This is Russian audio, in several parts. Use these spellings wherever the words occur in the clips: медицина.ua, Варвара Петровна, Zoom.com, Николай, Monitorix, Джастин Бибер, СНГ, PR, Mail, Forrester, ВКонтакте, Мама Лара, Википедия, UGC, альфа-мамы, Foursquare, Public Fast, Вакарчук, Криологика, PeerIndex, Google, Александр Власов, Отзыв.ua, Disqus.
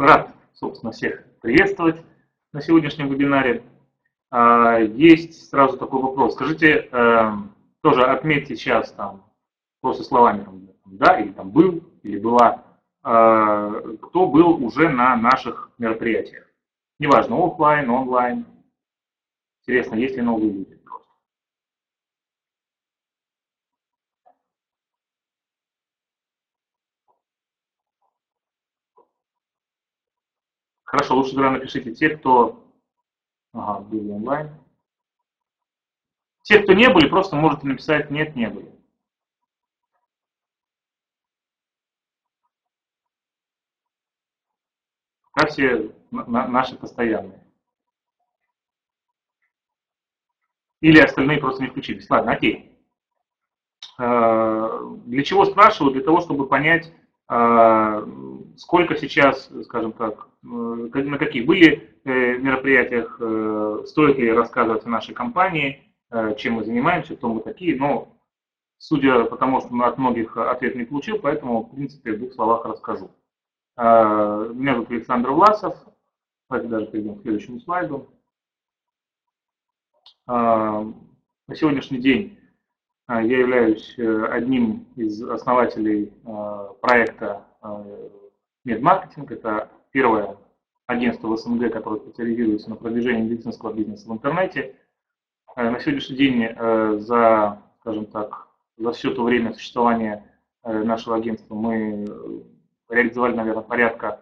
Рад, собственно, всех приветствовать на сегодняшнем вебинаре. Есть сразу такой вопрос. Скажите, тоже отметьте сейчас там просто словами «да» или там «был» или «была», кто был уже на наших мероприятиях. Неважно, офлайн, онлайн. Интересно, есть ли новые люди. Хорошо, лучше тогда напишите те, кто были онлайн. Те, кто не были, просто можете написать «нет, не были». Как все наши постоянные. Или остальные просто не включились. Ладно, окей. Для чего спрашиваю? Для того, чтобы понять, сколько сейчас, скажем так, на каких были мероприятиях, стоит ли рассказывать о нашей компании, чем мы занимаемся, кто мы такие, но судя по тому, что от многих ответ не получил, поэтому, в принципе, в двух словах расскажу. Меня зовут Александр Власов, давайте даже перейдем к следующему слайду. На сегодняшний день я являюсь одним из основателей проекта «Медмаркетинг». Это первое агентство в СНГ, которое специализируется на продвижении медицинского бизнеса в интернете. На сегодняшний день за, скажем так, за все то время существования нашего агентства мы реализовали, наверное, порядка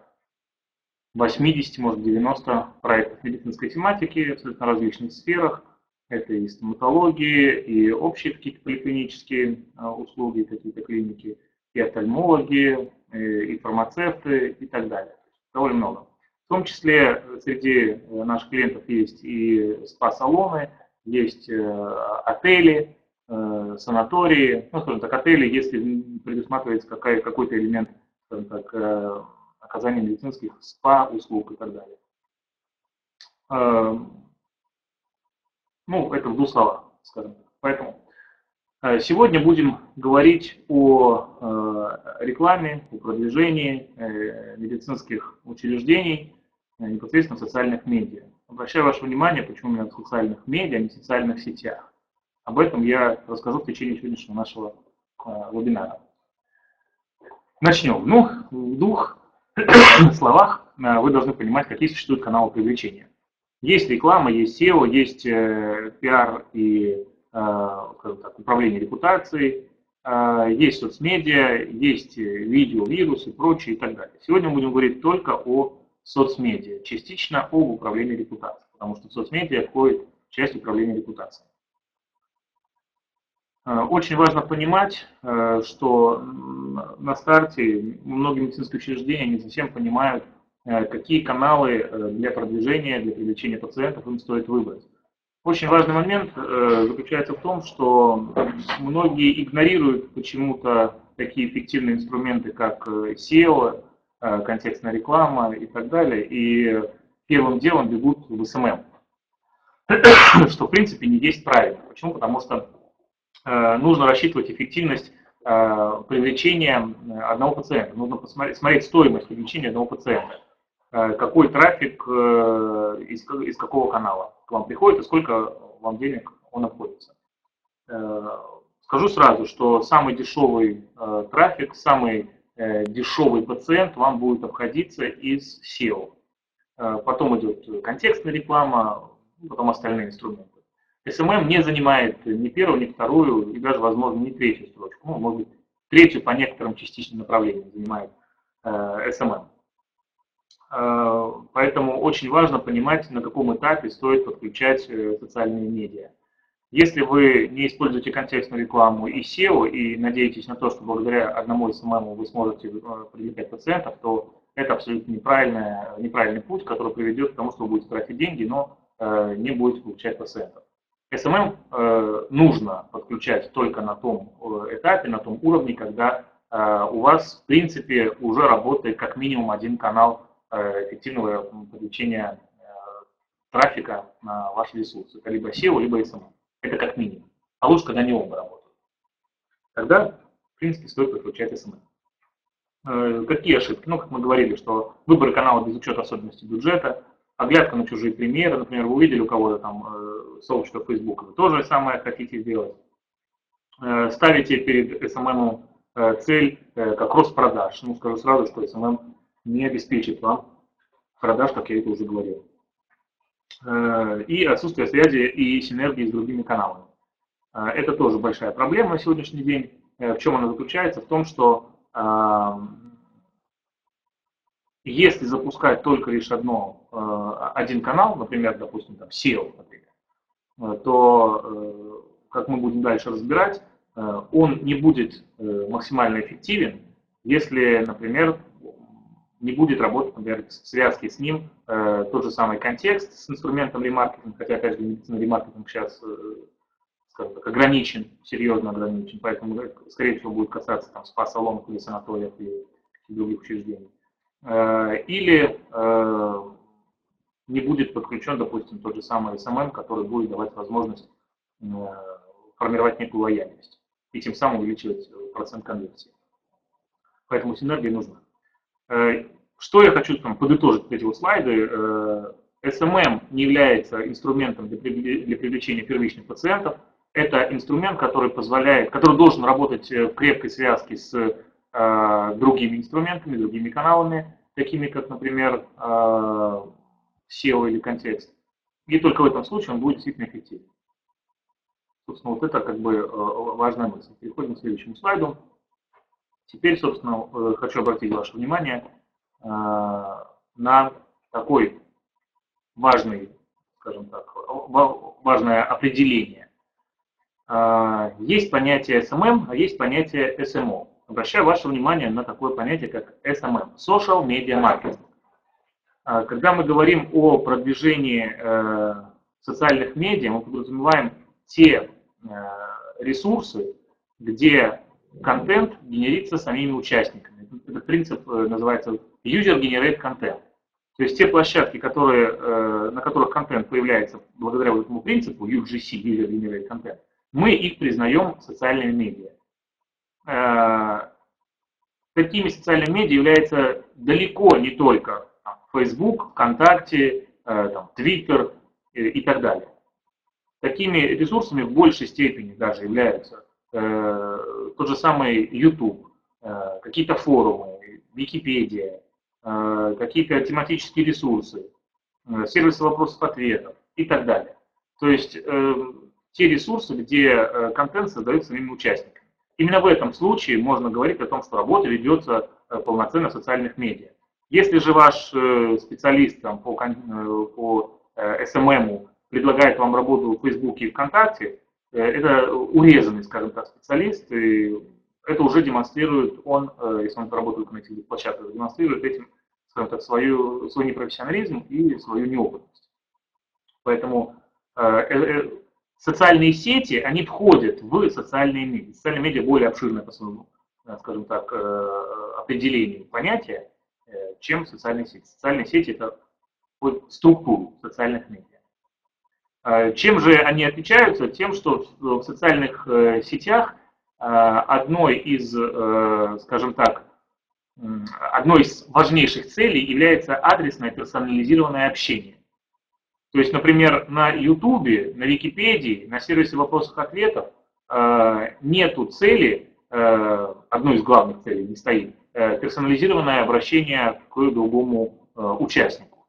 80, может, 90 проектов медицинской тематики в абсолютно различных сферах. Это и стоматологии, и общие какие-то поликлинические услуги, какие-то клиники, и офтальмологи, и фармацевты, и так далее. Довольно много. В том числе среди наших клиентов есть и спа-салоны, есть отели, санатории. Ну, скажем так, отели, если предусматривается какой-то элемент, скажем так, оказания медицинских спа-услуг и так далее. Ну, это в двух словах, скажем так. Поэтому сегодня будем говорить о рекламе, о продвижении медицинских учреждений непосредственно в социальных медиа. Обращаю ваше внимание, почему именно в социальных медиа, а не в социальных сетях. Об этом я расскажу в течение сегодняшнего нашего вебинара. Начнем. Ну, в двух словах вы должны понимать, какие существуют каналы привлечения. Есть реклама, есть SEO, есть PR и, скажем так, управление репутацией, есть соцмедиа, есть видео, вирусы, прочее и так далее. Сегодня мы будем говорить только о соцмедиа, частично об управлении репутацией, потому что соцмедиа входит в часть управления репутацией. Очень важно понимать, что на старте многие медицинские учреждения не совсем понимают, какие каналы для продвижения, для привлечения пациентов им стоит выбрать. Очень важный момент заключается в том, что многие игнорируют почему-то такие эффективные инструменты, как SEO, контекстная реклама и так далее, и первым делом бегут в SMM, что в принципе не есть правильно. Почему? Потому что нужно рассчитывать эффективность привлечения одного пациента, нужно смотреть стоимость привлечения одного пациента. Какой трафик, из какого канала к вам приходит и сколько вам денег он обходится. Скажу сразу, что самый дешевый трафик, самый дешевый пациент вам будет обходиться из SEO. Потом идет контекстная реклама, потом остальные инструменты. SMM не занимает ни первую, ни вторую и даже, возможно, ни третью строчку. Ну, может быть, третью по некоторым частичным направлениям занимает SMM. Поэтому очень важно понимать, на каком этапе стоит подключать социальные медиа. Если вы не используете контекстную рекламу и SEO, и надеетесь на то, что благодаря одному SMM вы сможете привлекать пациентов, то это абсолютно неправильный путь, который приведет к тому, что вы будете тратить деньги, но не будете получать пациентов. SMM нужно подключать только на том этапе, на том уровне, когда у вас, в принципе, уже работает как минимум один канал эффективного привлечения трафика на ваш ресурс. Это либо SEO, либо SMM. Это как минимум. А лучше, когда не оба работают. Тогда, в принципе, стоит подключать SMM. Какие ошибки? Ну, как мы говорили, что выбор канала без учета особенностей бюджета, оглядка на чужие примеры, например, вы увидели у кого-то там сообщество Facebook, вы тоже самое хотите сделать. Ставите перед SMM цель как рост продаж. Ну, скажу сразу, что SMM не обеспечит вам продаж, как я это уже говорил. И отсутствие связи и синергии с другими каналами. Это тоже большая проблема на сегодняшний день. В чем она заключается? В том, что если запускать только лишь один канал, например, допустим, там SEO, например, то, как мы будем дальше разбирать, он не будет максимально эффективен, если, например, не будет работать, например, в связке с ним тот же самый контекст с инструментом ремаркетинга, хотя, опять же, медицина ремаркетинг сейчас, скажем так, ограничен, серьезно ограничен, поэтому, скорее всего, будет касаться там спа-салонов или санаториев и других учреждений. Или не будет подключен, допустим, тот же самый SMM, который будет давать возможность формировать некую лояльность и тем самым увеличивать процент конверсии. Поэтому синергия нужна. Что я хочу там подытожить эти вот слайды. SMM не является инструментом для привлечения первичных пациентов. Это инструмент, который позволяет, который должен работать в крепкой связке с другими инструментами, другими каналами, такими как, например, SEO или контекст. И только в этом случае он будет действительно эффективен. Собственно, вот это как бы важная мысль. Переходим к следующему слайду. Теперь, собственно, хочу обратить ваше внимание на такой важный, скажем так, важное определение. Есть понятие SMM, а есть понятие SMO. Обращаю ваше внимание на такое понятие, как SMM, Social Media Marketing. Когда мы говорим о продвижении социальных медиа, мы подразумеваем те ресурсы, где контент генерится самими участниками. Этот принцип называется User Generate Content. То есть те площадки, на которых контент появляется благодаря этому принципу, UGC, User Generate Content, мы их признаем социальными медиа. Такими социальными медиа являются далеко не только Facebook, ВКонтакте, Twitter и так далее. Такими ресурсами в большей степени даже являются тот же самый YouTube, какие-то форумы, Википедия, какие-то тематические ресурсы, сервисы вопросов-ответов и так далее. То есть те ресурсы, где контент создают самими участниками. Именно в этом случае можно говорить о том, что работа ведется полноценно в социальных медиа. Если же ваш специалист там, по SMM предлагает вам работу в Фейсбуке и ВКонтакте, это урезанный, скажем так, специалист, и это уже демонстрирует он, если он работает на этих площадках, демонстрирует этим, скажем так, свой непрофессионализм и свою неопытность. Поэтому социальные сети, они входят в социальные медиа. Социальные медиа более обширное по своему, скажем так, определению понятия, чем социальные сети. Социальные сети – это структура социальных медиа. Чем же они отличаются? Тем, что в социальных сетях одной из важнейших целей является адресное персонализированное общение. То есть, например, на YouTube, на Википедии, на сервисе вопросов-ответов нету цели, одной из главных целей не стоит, персонализированное обращение к другому участнику,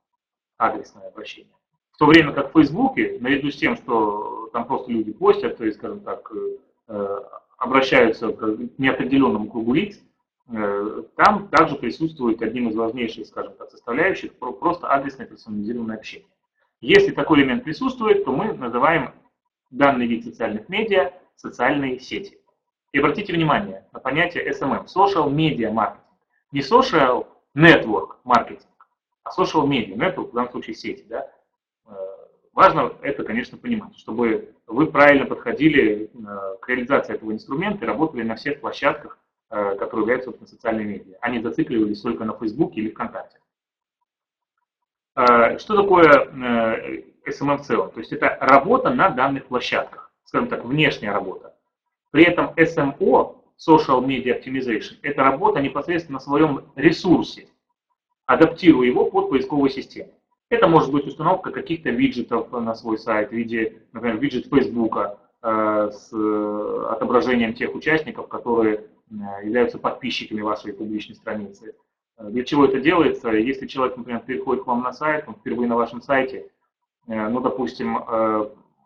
адресное обращение. В то время как в Фейсбуке, наряду с тем, что там просто люди постят, то есть, скажем так, обращаются к неопределенному кругу лиц, там также присутствует одним из важнейших, скажем так, составляющих просто адресное персонализированное общение. Если такой элемент присутствует, то мы называем данный вид социальных медиа социальные сети. И обратите внимание на понятие SMM, Social Media Marketing. Не Social Network Marketing, а Social Media Network, в данном случае сети, да. Важно это, конечно, понимать, чтобы вы правильно подходили к реализации этого инструмента и работали на всех площадках, которые являются социальными медиа, а не зацикливались только на Фейсбуке или ВКонтакте. Что такое SMM в целом? То есть это работа на данных площадках, скажем так, внешняя работа. При этом SMO, Social Media Optimization – это работа непосредственно на своем ресурсе, адаптируя его под поисковую систему. Это может быть установка каких-то виджетов на свой сайт в виде, например, виджет Facebook с отображением тех участников, которые являются подписчиками вашей публичной страницы. Для чего это делается? Если человек, например, переходит к вам на сайт, он впервые на вашем сайте, ну, допустим,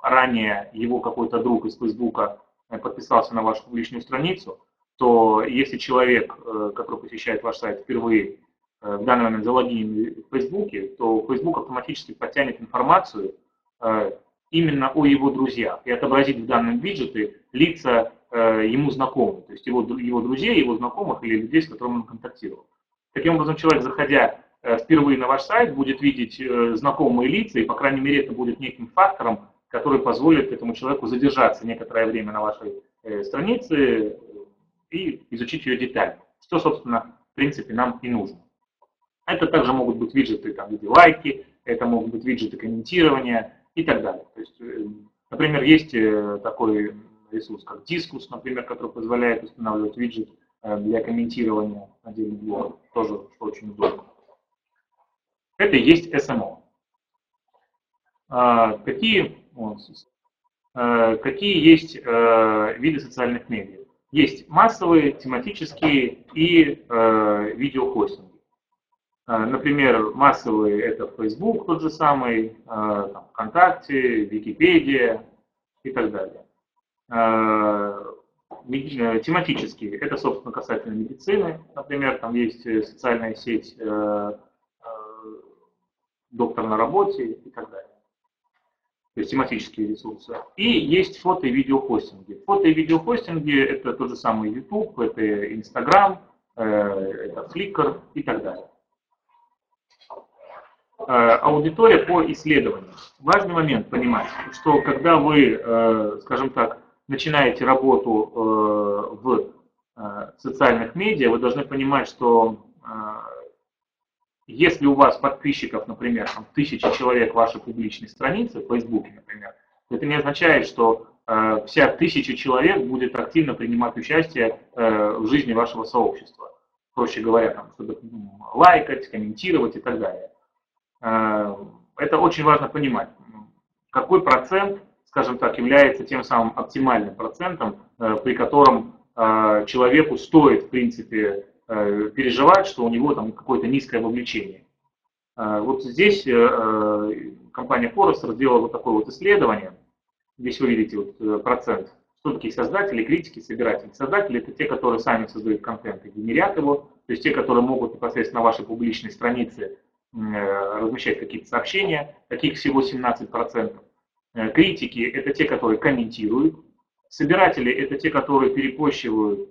ранее его какой-то друг из Фейсбука подписался на вашу публичную страницу, то если человек, который посещает ваш сайт впервые, в данный момент залогинен в Фейсбуке, то Facebook автоматически подтянет информацию именно о его друзьях и отобразит в данном виджете лица ему знакомых, то есть его друзей, его знакомых или людей, с которыми он контактировал. Таким образом, человек, заходя впервые на ваш сайт, будет видеть знакомые лица, и, по крайней мере, это будет неким фактором, который позволит этому человеку задержаться некоторое время на вашей странице и изучить ее детально, что, собственно, в принципе, нам и нужно. Это также могут быть виджеты там, в виде лайки, это могут быть виджеты комментирования и так далее. То есть, например, есть такой ресурс, как Disqus, например, который позволяет устанавливать виджет для комментирования отдельных блогов, тоже что очень удобно. Это и есть SMO. Какие есть виды социальных медиа? Есть массовые, тематические и видеохостинг. Например, массовые – это Facebook тот же самый, там, ВКонтакте, Википедия и так далее. Тематические – это, собственно, касательно медицины. Например, там есть социальная сеть «Доктор на работе» и так далее. То есть тематические ресурсы. И есть фото- и видеохостинги. Фото- и видеохостинги – это тот же самый YouTube, это Instagram, это Flickr и так далее. Аудитория по исследованиям. Важный момент понимать, что когда вы, скажем так, начинаете работу в социальных медиа, вы должны понимать, что если у вас подписчиков, например, 1000 человек вашей публичной страницы, в Фейсбуке, например, это не означает, что вся 1000 человек будет активно принимать участие в жизни вашего сообщества. Проще говоря, там, чтобы лайкать, комментировать и так далее. Это очень важно понимать, какой процент, скажем так, является тем самым оптимальным процентом, при котором человеку стоит, в принципе, переживать, что у него там какое-то низкое вовлечение. Вот здесь компания Forrester сделала вот такое вот исследование. Здесь вы видите вот процент. Кто такие создатели, критики, собиратели. Создатели – это те, которые сами создают контент и генерят его, то есть те, которые могут непосредственно на вашей публичной странице размещать какие-то сообщения, таких всего 17%. Критики – это те, которые комментируют. Собиратели – это те, которые перепощивают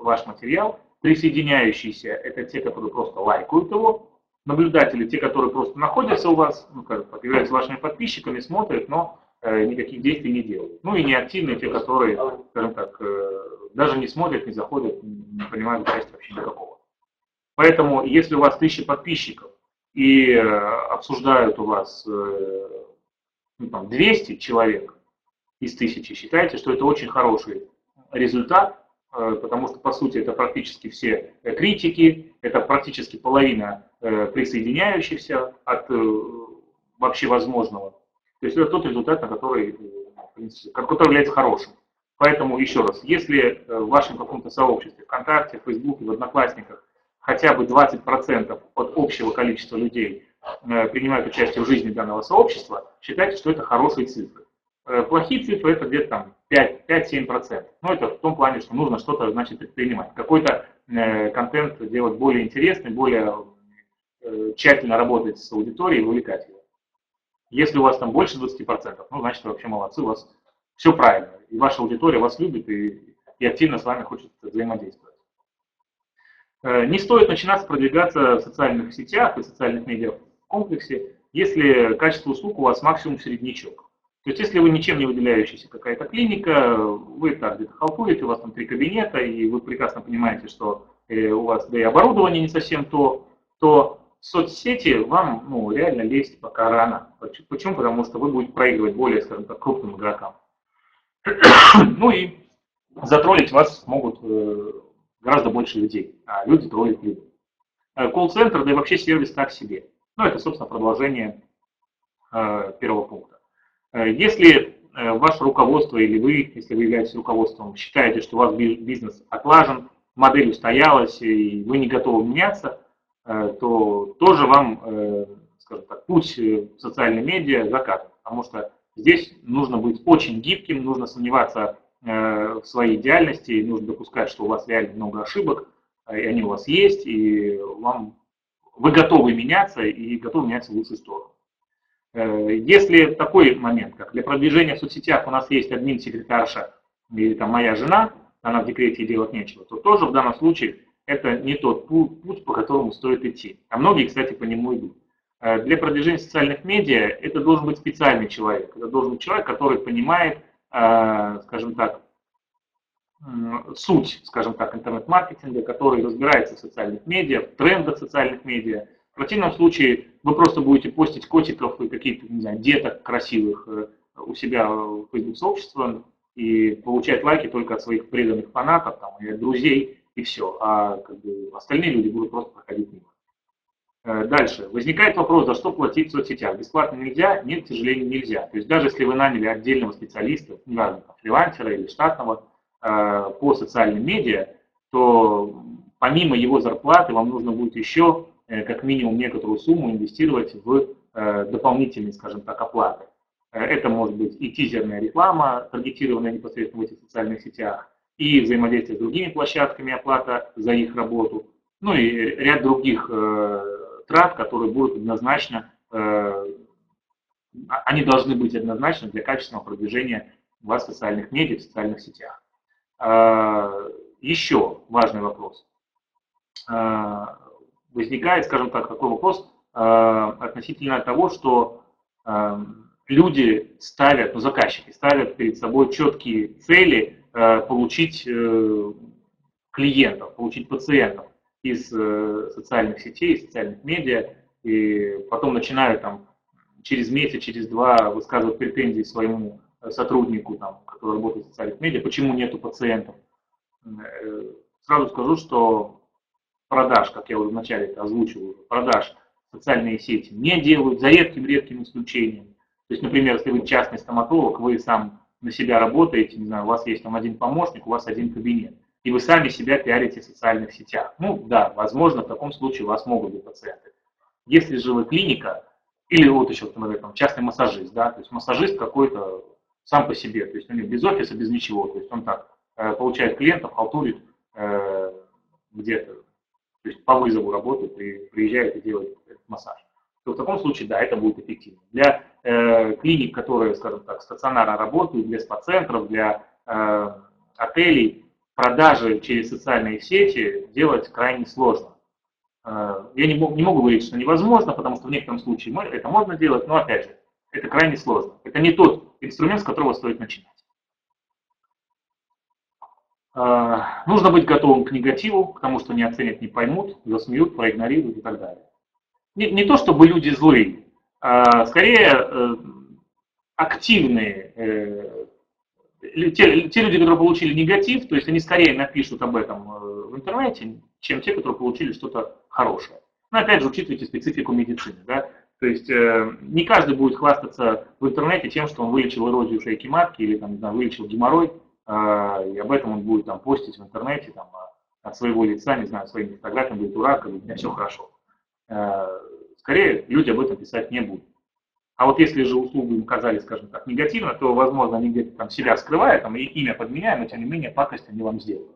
ваш материал. Присоединяющиеся – это те, которые просто лайкают его. Наблюдатели – те, которые просто находятся у вас, ну, как бы, являются вашими подписчиками, смотрят, но никаких действий не делают. Ну и неактивные – те, которые, скажем так, даже не смотрят, не заходят, не понимают часть вообще никакого. Поэтому, если у вас 1000 подписчиков, и обсуждают у вас 200 человек из 1000, считайте, что это очень хороший результат, потому что, по сути, это практически все критики, это практически половина присоединяющихся от вообще возможного. То есть это тот результат, который является хорошим. Поэтому, еще раз, если в вашем каком-то сообществе, ВКонтакте, в Фейсбуке, в Одноклассниках, хотя бы 20% от общего количества людей принимают участие в жизни данного сообщества, считайте, что это хорошие цифры. Плохие цифры – это где-то 5-7%. Но это в том плане, что нужно что-то, значит, предпринимать. Какой-то контент делать более интересный, более тщательно работать с аудиторией, вовлекать ее. Если у вас там больше 20%, ну, значит, вы вообще молодцы, у вас все правильно. И ваша аудитория вас любит и активно с вами хочет взаимодействовать. Не стоит начинать продвигаться в социальных сетях и социальных медиа в комплексе, если качество услуг у вас максимум среднячок. То есть, если вы ничем не выделяющаяся какая-то клиника, вы так где-то халтурите, у вас там 3 кабинета, и вы прекрасно понимаете, что у вас да и оборудование не совсем то, то соцсети вам реально лезть пока рано. Почему? Потому что вы будете проигрывать более, скажем так, крупным игрокам. Ну и затроллить вас могут гораздо больше людей, а люди троллят людей. Колл-центр, да и вообще сервис так себе. Ну, это, собственно, продолжение первого пункта. Если ваше руководство или вы, если вы являетесь руководством, считаете, что у вас бизнес отлажен, модель устоялась и вы не готовы меняться, то тоже вам, скажем так, путь в социальные медиа закат, потому что здесь нужно быть очень гибким, нужно сомневаться в своей идеальности, нужно допускать, что у вас реально много ошибок, и они у вас есть, и вы готовы меняться, и готовы меняться в лучшую сторону. Если такой момент, как для продвижения в соцсетях у нас есть админ-секретарша или там моя жена, она в декрете и делать нечего, то тоже в данном случае это не тот путь, по которому стоит идти. А многие, кстати, по нему идут. Для продвижения социальных медиа это должен быть специальный человек. Это должен быть человек, который понимает, скажем так, суть, скажем так, интернет-маркетинга, который разбирается в социальных медиа, в трендах социальных медиа. В противном случае вы просто будете постить котиков и каких-то, не знаю, деток красивых у себя в Facebook-сообществе и получать лайки только от своих преданных фанатов там, и от друзей, и все. А как бы, остальные люди будут просто проходить мимо. Дальше. Возникает вопрос, за что платить в соцсетях. Бесплатно нельзя, нет, к сожалению, нельзя. То есть даже если вы наняли отдельного специалиста, неважно, фрилансера или штатного, по социальным медиа, то помимо его зарплаты вам нужно будет еще как минимум некоторую сумму инвестировать в дополнительные, скажем так, оплаты. Это может быть и тизерная реклама, таргетированная непосредственно в этих социальных сетях, и взаимодействие с другими площадками, оплата за их работу, ну и ряд других трат, которые будут однозначно, они должны быть однозначно для качественного продвижения вас в социальных медиа, в социальных сетях. Еще важный вопрос. Возникает, скажем так, такой вопрос относительно того, что люди ставят, ну, заказчики ставят перед собой четкие цели получить клиентов, получить пациентов из социальных сетей, из социальных медиа, и потом начинают там через месяц, через два высказывать претензии своему сотруднику, там, который работает в социальных медиа, почему нету пациентов. Сразу скажу, что продаж, как я уже вначале это озвучивал, продаж социальные сети не делают, за редким-редким исключением. То есть, например, если вы частный стоматолог, вы сам на себя работаете, не знаю, у вас есть там один помощник, у вас один кабинет, и вы сами себя пиарите в социальных сетях. Ну да, возможно, в таком случае у вас могут быть пациенты. Если же вы клиника, или вот еще, например, там, частный массажист, да, то есть массажист какой-то сам по себе, то есть у него без офиса, без ничего, то есть он так получает клиентов, халтурит где-то, то есть по вызову работает, приезжает и делает массаж. То в таком случае, да, это будет эффективно. Для клиник, которые, скажем так, стационарно работают, для спа-центров, для отелей, продажи через социальные сети делать крайне сложно. Я не могу говорить, что невозможно, потому что в некотором случае это можно делать, но опять же, это крайне сложно. Это не тот инструмент, с которого стоит начинать. Нужно быть готовым к негативу, к тому, что не оценят, не поймут, засмеют, проигнорируют и так далее. Не то, чтобы люди злые, а скорее активные. Те люди, которые получили негатив, то есть они скорее напишут об этом в интернете, чем те, которые получили что-то хорошее. Но опять же, учитывайте специфику медицины. Да? То есть не каждый будет хвастаться в интернете тем, что он вылечил эрозию шейки матки или там, вылечил геморрой, и об этом он будет там, постить в интернете там, от своего лица, не знаю, своими фотографиями, будет урак, у меня все хорошо. Скорее, люди об этом писать не будут. А вот если же услугу им оказались, скажем так, негативно, то, возможно, они где-то там себя скрывают, там, и имя подменяют, но, тем не менее, пакость они вам сделают.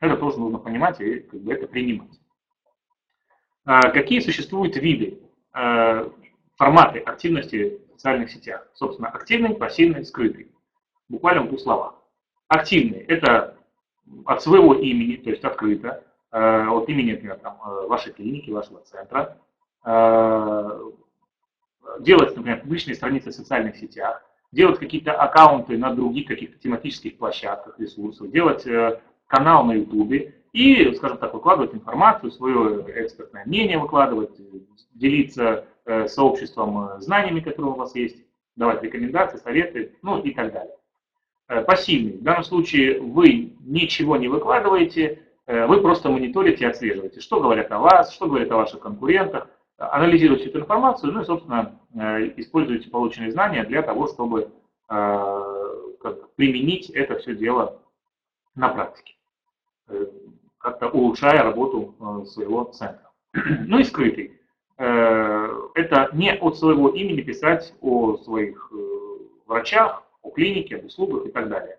Это тоже нужно понимать и как бы, это принимать. Какие существуют виды, форматы активности в социальных сетях? Собственно, активный, пассивный, скрытый. Буквально в двух словах. Активный – это от своего имени, то есть открыто, от имени, например, там, вашей клиники, вашего центра, делать, например, публичные страницы в социальных сетях, делать какие-то аккаунты на других каких-то тематических площадках, ресурсах, делать канал на YouTube и, скажем так, выкладывать информацию, свое экспертное мнение выкладывать, делиться сообществом знаниями, которые у вас есть, давать рекомендации, советы, ну и так далее. пассивный. В данном случае вы ничего не выкладываете, вы просто мониторите и отслеживаете, что говорят о вас, что говорят о ваших конкурентах, анализируете эту информацию, ну и, собственно, используете полученные знания для того, чтобы применить это все дело на практике, как-то улучшая работу своего центра. Ну и скрытый. Это не от своего имени писать о своих врачах, о клинике, об услугах и так далее.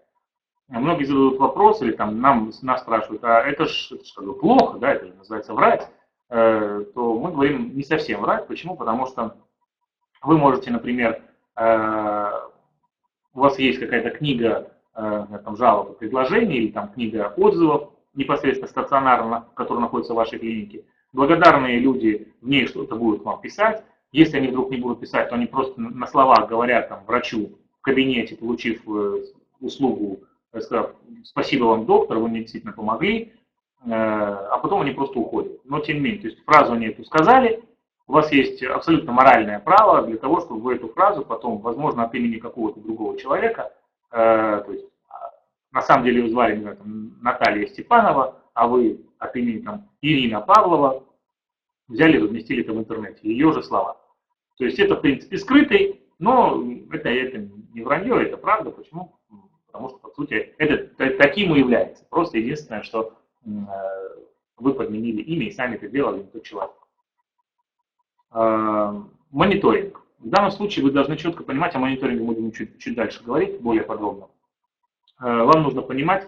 Многие задают вопрос, или там нас спрашивают, а это ж как бы плохо, да, это же называется врать, то мы говорим не совсем врать. Почему? Потому что вы можете, например, у вас есть какая-то книга жалоб и предложений, или там книга отзывов непосредственно стационарно, которая находится в вашей клинике. Благодарные люди в ней что-то будут вам писать. Если они вдруг не будут писать, то они просто на словах говорят там врачу в кабинете, получив услугу, сказав «спасибо вам, доктор, вы мне действительно помогли», а потом они просто уходят. Но тем не менее, то есть фразу они эту сказали, у вас есть абсолютно моральное право для того, чтобы вы эту фразу потом, возможно, от имени какого-то другого человека, то есть на самом деле вы звали, не знаю, там, Наталья Степанова, а вы от имени там, Ирина Павлова взяли и разместили это в интернете, ее же слова. То есть это, в принципе, скрытый, но это не вранье, это правда. Почему? Потому что, по сути, это таким и является. Просто единственное, что вы подменили имя и сами это делали, не тот человек. Мониторинг. В данном случае вы должны четко понимать, о мониторинге будем чуть дальше говорить, более подробно. Вам нужно понимать,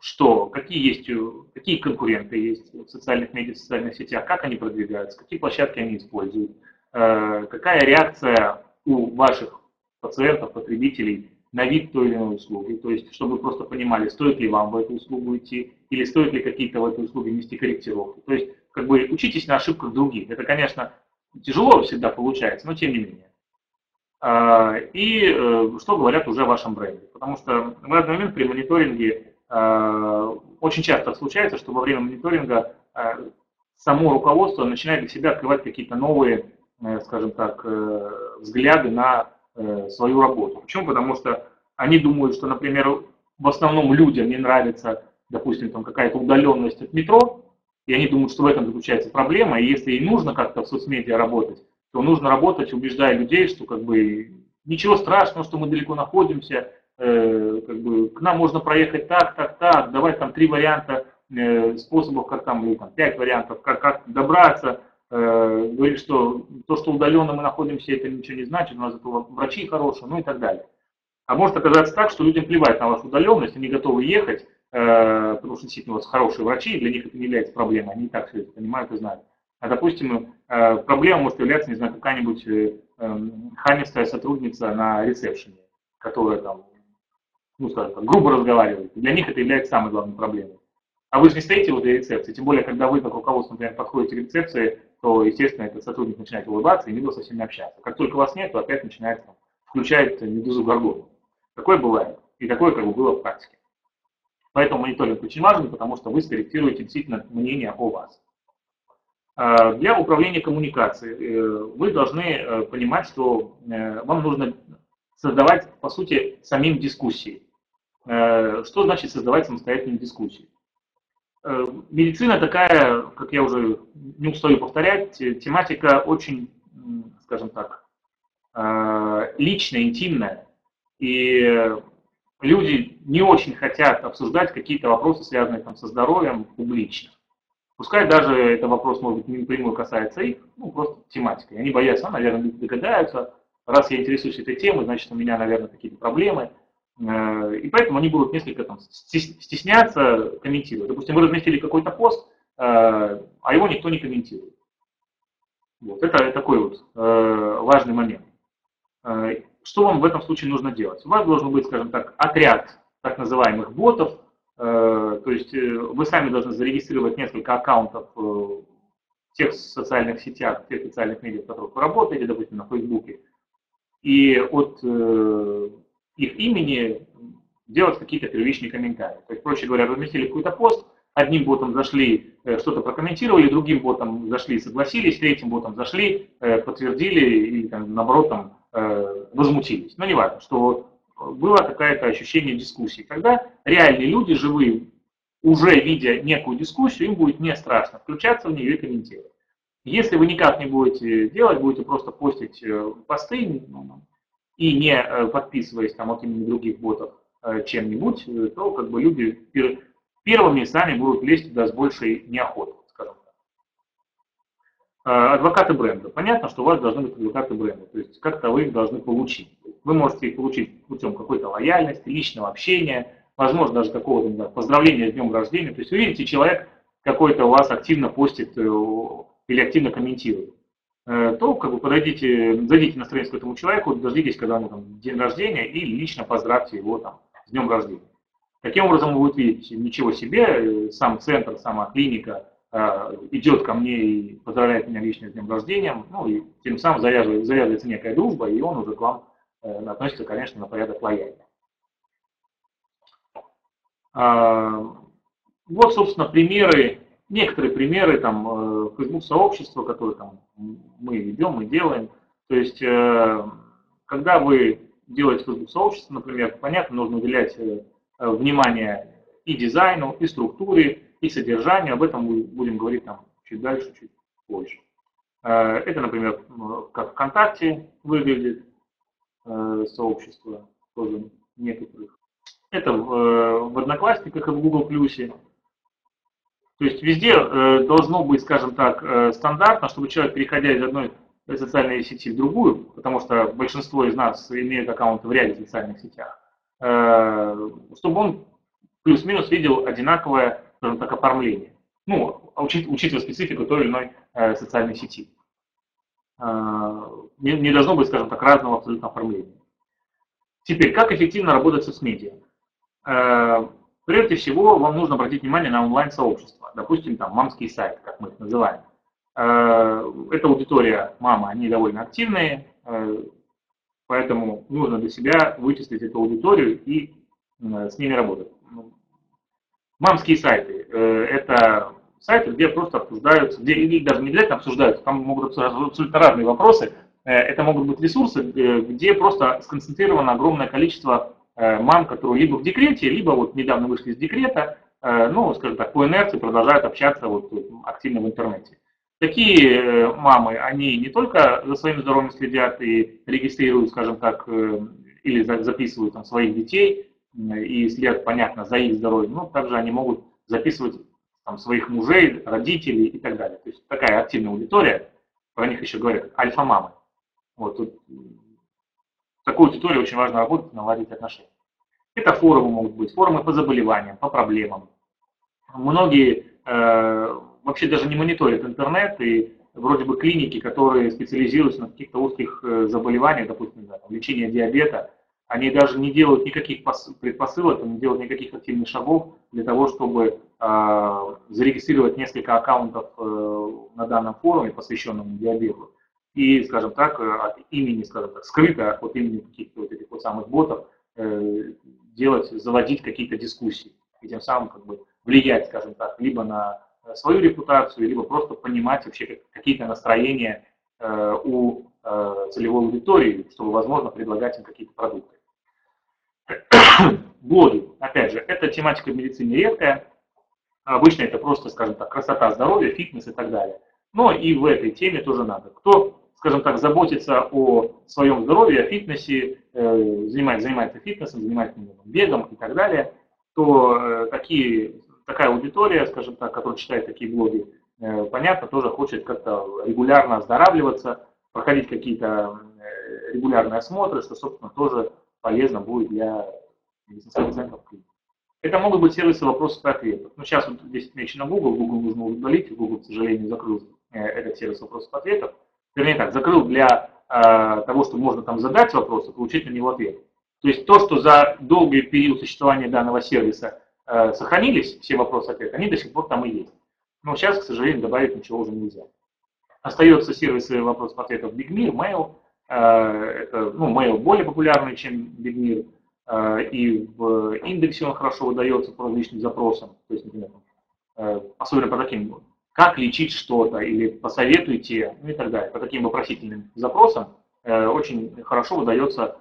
что, какие конкуренты есть в социальных медиа, в социальных сетях, как они продвигаются, какие площадки они используют, какая реакция у ваших пациентов, потребителей на вид той или иной услуги. То есть, чтобы вы просто понимали, стоит ли вам в эту услугу идти, или стоит ли какие-то в эту услугу нести корректировки. То есть, как бы учитесь на ошибках других. Это, конечно, тяжело всегда получается, но тем не менее. И что говорят уже о вашем бренде. Потому что в этот момент при мониторинге очень часто случается, что во время мониторинга само руководство начинает для себя открывать какие-то новые, скажем так, взгляды на свою работу. Почему? Потому что они думают, что, например, в основном людям не нравится, допустим, там какая-то удаленность от метро, и они думают, что в этом заключается проблема, и если и нужно как-то в соцмедиа работать, то нужно работать, убеждая людей, что как бы ничего страшного, что мы далеко находимся, как бы, к нам можно проехать так, давать там 3 варианта способов, как там, или там 5 вариантов, как добраться, говорить, что то, что удаленно мы находимся, это ничего не значит, у нас зато врачи хорошие, ну и так далее. А может оказаться так, что людям плевать на вашу удаленность, они готовы ехать, потому что действительно у вас хорошие врачи, и для них это не является проблемой, они и так все это понимают и знают. А, допустим, проблема может являться, не знаю, какая-нибудь хамистая сотрудница на ресепшене, которая там, ну, скажем так, грубо разговаривает. Для них это является самой главной проблемой. А вы же не стоите возле рецепции, тем более, когда вы, как руководство, например, подходите к рецепции, то, естественно, этот сотрудник начинает улыбаться и не будет совсем общаться. Как только вас нет, то опять начинает, там, включает медузу горгону. Такое бывает. И такое, как бы, было в практике. Поэтому мониторинг очень важен, потому что вы скорректируете действительно мнение о вас. Для управления коммуникацией вы должны понимать, что вам нужно создавать, по сути, самим дискуссии. Что значит создавать самостоятельные дискуссии? Медицина такая, как я уже не устаю повторять, тематика очень, скажем так, личная, интимная. И люди не очень хотят обсуждать какие-то вопросы, связанные там, со здоровьем, публично. Пускай даже этот вопрос, может быть, не напрямую касается их, ну, просто тематикой. Они боятся, наверное, догадаются, раз я интересуюсь этой темой, значит, у меня, наверное, какие-то проблемы. И поэтому они будут несколько там, стесняться комментировать. Допустим, вы разместили какой-то пост, а его никто не комментирует. Вот. Это такой вот важный момент. Что вам в этом случае нужно делать? У вас должен быть, скажем так, отряд так называемых ботов, то есть вы сами должны зарегистрировать несколько аккаунтов в тех социальных сетях, в тех социальных медиа, в которых вы работаете, допустим, на Фейсбуке, и от их имени делать какие-то первичные комментарии. То есть, проще говоря, разместили какой-то пост, одним ботом зашли, что-то прокомментировали, другим ботом зашли, согласились, третьим ботом зашли, подтвердили или, там, наоборот, там, возмутились. Но неважно, что было какое-то ощущение дискуссии. Тогда реальные люди, живые, уже видя некую дискуссию, им будет не страшно включаться в нее и комментировать. Если вы никак не будете делать, будете просто постить посты и не подписываясь там от имени других ботов чем-нибудь, то как бы люди первыми сами будут лезть туда с большей неохотой, скажем так. Адвокаты бренда. Понятно, что у вас должны быть адвокаты бренда, то есть как-то вы их должны получить. Вы можете их получить путем какой-то лояльности, личного общения, возможно, даже какого-то поздравления с днем рождения. То есть вы видите, человек какой-то у вас активно постит или активно комментирует, то как бы подойдите, зайдите на страницу к этому человеку, дождитесь, когда ему там день рождения, и лично поздравьте его там с днем рождения. Таким образом вы будете видеть ничего себе, сам центр, сама клиника идет ко мне и поздравляет меня лично с днем рождения, ну и тем самым завязывается некая дружба, и он уже к вам относится, конечно, на порядок лояльно. Вот, собственно, примеры. Некоторые примеры там Facebook-сообщества, которые там мы ведем и делаем. То есть, когда вы делаете Facebook-сообщество, например, понятно, нужно уделять внимание и дизайну, и структуре, и содержанию. Об этом мы будем говорить там чуть дальше, чуть позже. Это, например, как ВКонтакте выглядит сообщество, тоже некоторых. Это в Одноклассниках и в Google+. То есть везде должно быть, скажем так, стандартно, чтобы человек, переходя из одной социальной сети в другую, потому что большинство из нас имеют аккаунты в ряде социальных сетях, чтобы он плюс-минус видел одинаковое, скажем так, оформление, ну, учитывая специфику той или иной социальной сети. Не должно быть, скажем так, разного абсолютно оформления. Теперь, как эффективно работать с соцмедиа? Прежде всего, вам нужно обратить внимание на онлайн-сообщества, допустим, там мамские сайты, как мы их называем. Эта аудитория мама, они довольно активные, поэтому нужно для себя вычислить эту аудиторию и с ними работать. Мамские сайты – это сайты, где просто обсуждаются, где или даже не обязательно обсуждаются, там могут обсуждаться абсолютно разные вопросы. Это могут быть ресурсы, где просто сконцентрировано огромное количество мам, которые либо в декрете, либо вот недавно вышли из декрета, ну, скажем так, по инерции продолжают общаться вот активно в интернете. Такие мамы, они не только за своим здоровьем следят и регистрируют, скажем так, или записывают там своих детей и следят, понятно, за их здоровьем, но также они могут записывать там своих мужей, родителей и так далее. То есть такая активная аудитория, про них еще говорят, альфа-мамы. Вот тут такую аудиторию очень важно работать, наладить отношения. Это форумы могут быть, форумы по заболеваниям, по проблемам. Многие вообще даже не мониторят интернет, и вроде бы клиники, которые специализируются на каких-то узких заболеваниях, допустим, да, лечение диабета, они даже не делают никаких предпосылок, не делают никаких активных шагов для того, чтобы зарегистрировать несколько аккаунтов на данном форуме, посвященном диабету. И, скажем так, от имени, скажем так, скрыто от имени каких-то вот этих вот самых ботов делать, заводить какие-то дискуссии. И тем самым как бы влиять, скажем так, либо на свою репутацию, либо просто понимать вообще какие-то настроения у целевой аудитории, чтобы, возможно, предлагать им какие-то продукты. Блоги, опять же, это тематика в медицине редкая. Обычно это просто, скажем так, красота, здоровье, фитнес и так далее. Но и в этой теме тоже надо. Кто, скажем так, заботится о своем здоровье, о фитнесе, занимается фитнесом, занимается бегом и так далее, то такая аудитория, скажем так, которая читает такие блоги, понятно, тоже хочет как-то регулярно оздоравливаться, проходить какие-то регулярные осмотры, что, собственно, тоже полезно будет для медицинских центров. Это могут быть сервисы вопросов и ответов. Ну, сейчас вот здесь отмечено Google, Google нужно удалить, Google, к сожалению, закрыл этот сервис вопросов и ответов. Вернее так, закрыл для того, что можно там задать вопрос и получить на него ответ. То есть то, что за долгий период существования данного сервиса сохранились, все вопросы и ответы, они до сих пор там и есть. Но сейчас, к сожалению, добавить ничего уже нельзя. Остаются сервисы вопросов и ответов BigMir, Mail. Это, ну, Mail более популярный, чем BigMir. И в индексе он хорошо выдается по различным запросам, то есть, например, особенно по таким, как лечить что-то, или посоветуйте, и так далее, по таким вопросительным запросам очень хорошо выдается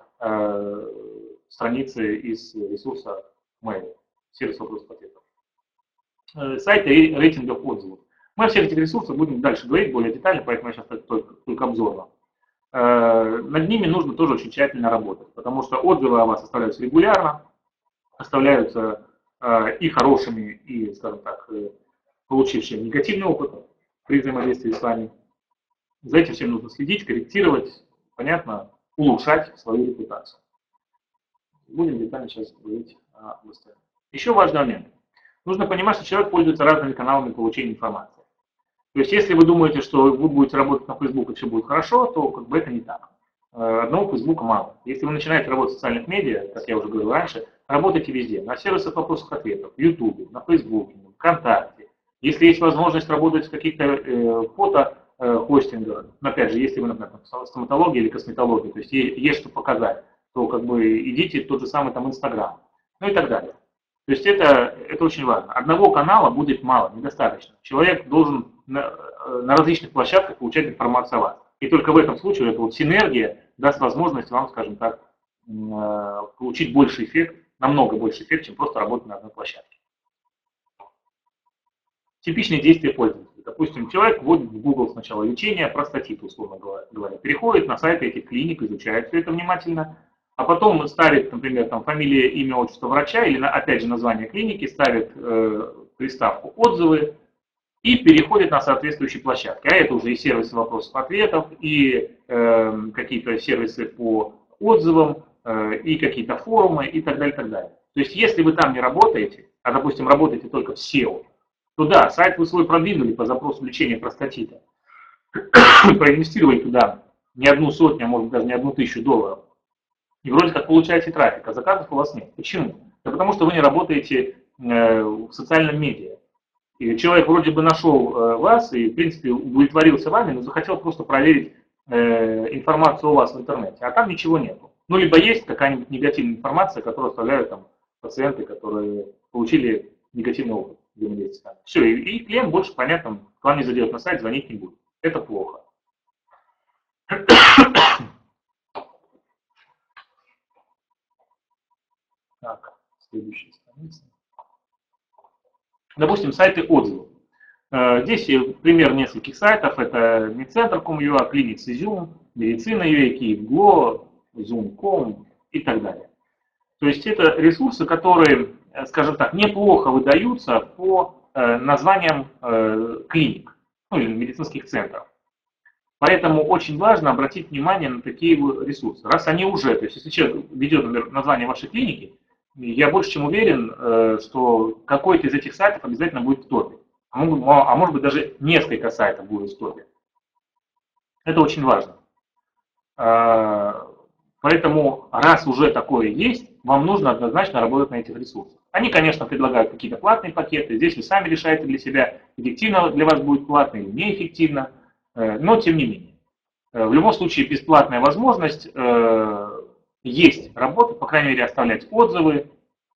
страницы из ресурса Mail, сервис вопросов-ответов. Сайты и рейтингов отзывов. Мы о всех этих ресурсах будем дальше говорить более детально, поэтому я сейчас только обзорно. Над ними нужно тоже очень тщательно работать, потому что отзывы о вас оставляются регулярно, оставляются и хорошими, и, скажем так, получившими негативный опыт при взаимодействии с вами. За этим всем нужно следить, корректировать, понятно, улучшать свою репутацию. Будем детально сейчас говорить об остальном. Еще важный момент. Нужно понимать, что человек пользуется разными каналами получения информации. То есть, если вы думаете, что вы будете работать на Facebook и все будет хорошо, то как бы это не так. Одного Facebook мало. Если вы начинаете работать в социальных медиа, как я уже говорил раньше, работайте везде. На сервисах вопросов-ответов, в YouTube, на Facebook, ВКонтакте. Если есть возможность работать в каких-то фото-хостингах, опять же, если вы, например, стоматология или косметология, то есть есть что показать, то как бы идите в тот же самый там Instagram, ну и так далее. То есть это очень важно. Одного канала будет мало, недостаточно. Человек должен на различных площадках получать информацию о вас. И только в этом случае эта вот синергия даст возможность вам, скажем так, получить больше эффект, намного больше эффект, чем просто работать на одной площадке. Типичные действия пользователя. Допустим, человек вводит в Google сначала лечение простатита, условно говоря, переходит на сайты этих клиник, изучает все это внимательно, а потом ставит, например, там, фамилия, имя, отчество врача или, опять же, название клиники, ставит приставку «Отзывы» и переходит на соответствующие площадки. А это уже и сервисы вопросов-ответов, и какие-то сервисы по отзывам, и какие-то форумы, и так далее, так далее. То есть, если вы там не работаете, а, допустим, работаете только в SEO, то да, сайт вы свой продвинули по запросу лечения простатита, проинвестировали туда не 100, а может даже не 1000 долларов, и вроде как получаете трафик, а заказов у вас нет. Почему? Да потому что вы не работаете в социальном медиа. И человек вроде бы нашел вас и, в принципе, удовлетворился вами, но захотел просто проверить информацию у вас в интернете, а там ничего нету. Ну, либо есть какая-нибудь негативная информация, которую оставляют там пациенты, которые получили негативный опыт взаимодействия. Все, и клиент больше, понятно, к вам не зайдет на сайт, звонить не будет. Это плохо. Так, следующая страница. Допустим, сайты отзывов. Здесь пример нескольких сайтов. Это медцентр.ua, клиника Zoom, медицина.ua, Klout, Zoom.com и так далее. То есть это ресурсы, которые, скажем так, неплохо выдаются по названиям клиник, ну или медицинских центров. Поэтому очень важно обратить внимание на такие ресурсы. Раз они уже, то есть если человек ведет, например, название вашей клиники, я больше чем уверен, что какой-то из этих сайтов обязательно будет в топе. А может быть даже несколько сайтов будет в топе. Это очень важно. Поэтому раз уже такое есть, вам нужно однозначно работать на этих ресурсах. Они, конечно, предлагают какие-то платные пакеты. Здесь вы сами решаете для себя, эффективно для вас будет платно или неэффективно. Но тем не менее. В любом случае бесплатная возможность есть работать, по крайней мере, оставлять отзывы,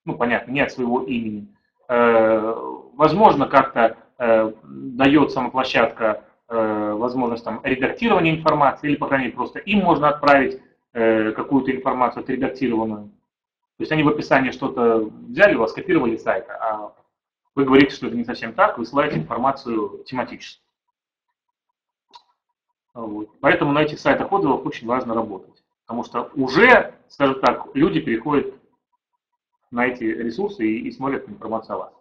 ну, понятно, не от своего имени. Возможно, как-то дает сама площадка возможность там, редактирования информации, или, по крайней мере, просто им можно отправить какую-то информацию отредактированную. То есть они в описании что-то взяли, у вас скопировали сайт, а вы говорите, что это не совсем так, вы высылаете информацию тематически. Вот. Поэтому на этих сайтах отзывов очень важно работать. Потому что уже, скажем так, люди переходят на эти ресурсы и смотрят информацию о вас.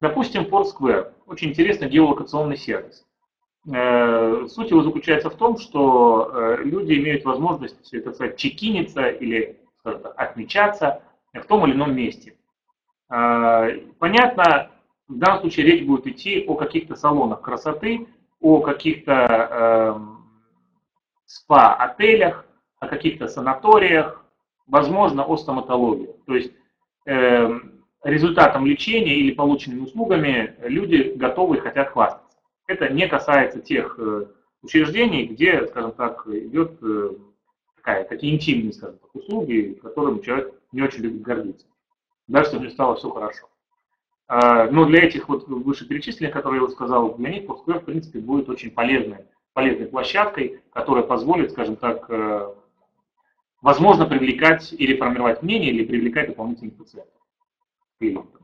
Допустим, Foursquare. Очень интересный геолокационный сервис. Суть его заключается в том, что люди имеют возможность, так сказать, чекиниться или, скажем так, отмечаться в том или ином месте. Понятно, в данном случае речь будет идти о каких-то салонах красоты, о каких-то спа-отелях, о каких-то санаториях, возможно, о стоматологии. То есть результатом лечения или полученными услугами люди готовы и хотят хвастаться. Это не касается тех учреждений, где, скажем так, идет такие интимные, скажем так, услуги, которым человек не очень любит гордиться. Даже если у него стало все хорошо. Но для этих вот вышеперечисленных, которые я уже сказал, для них Foursquare, в принципе, будет очень полезной площадкой, которая позволит, скажем так, возможно привлекать или формировать мнение, или привлекать дополнительных пациентов, клиентов.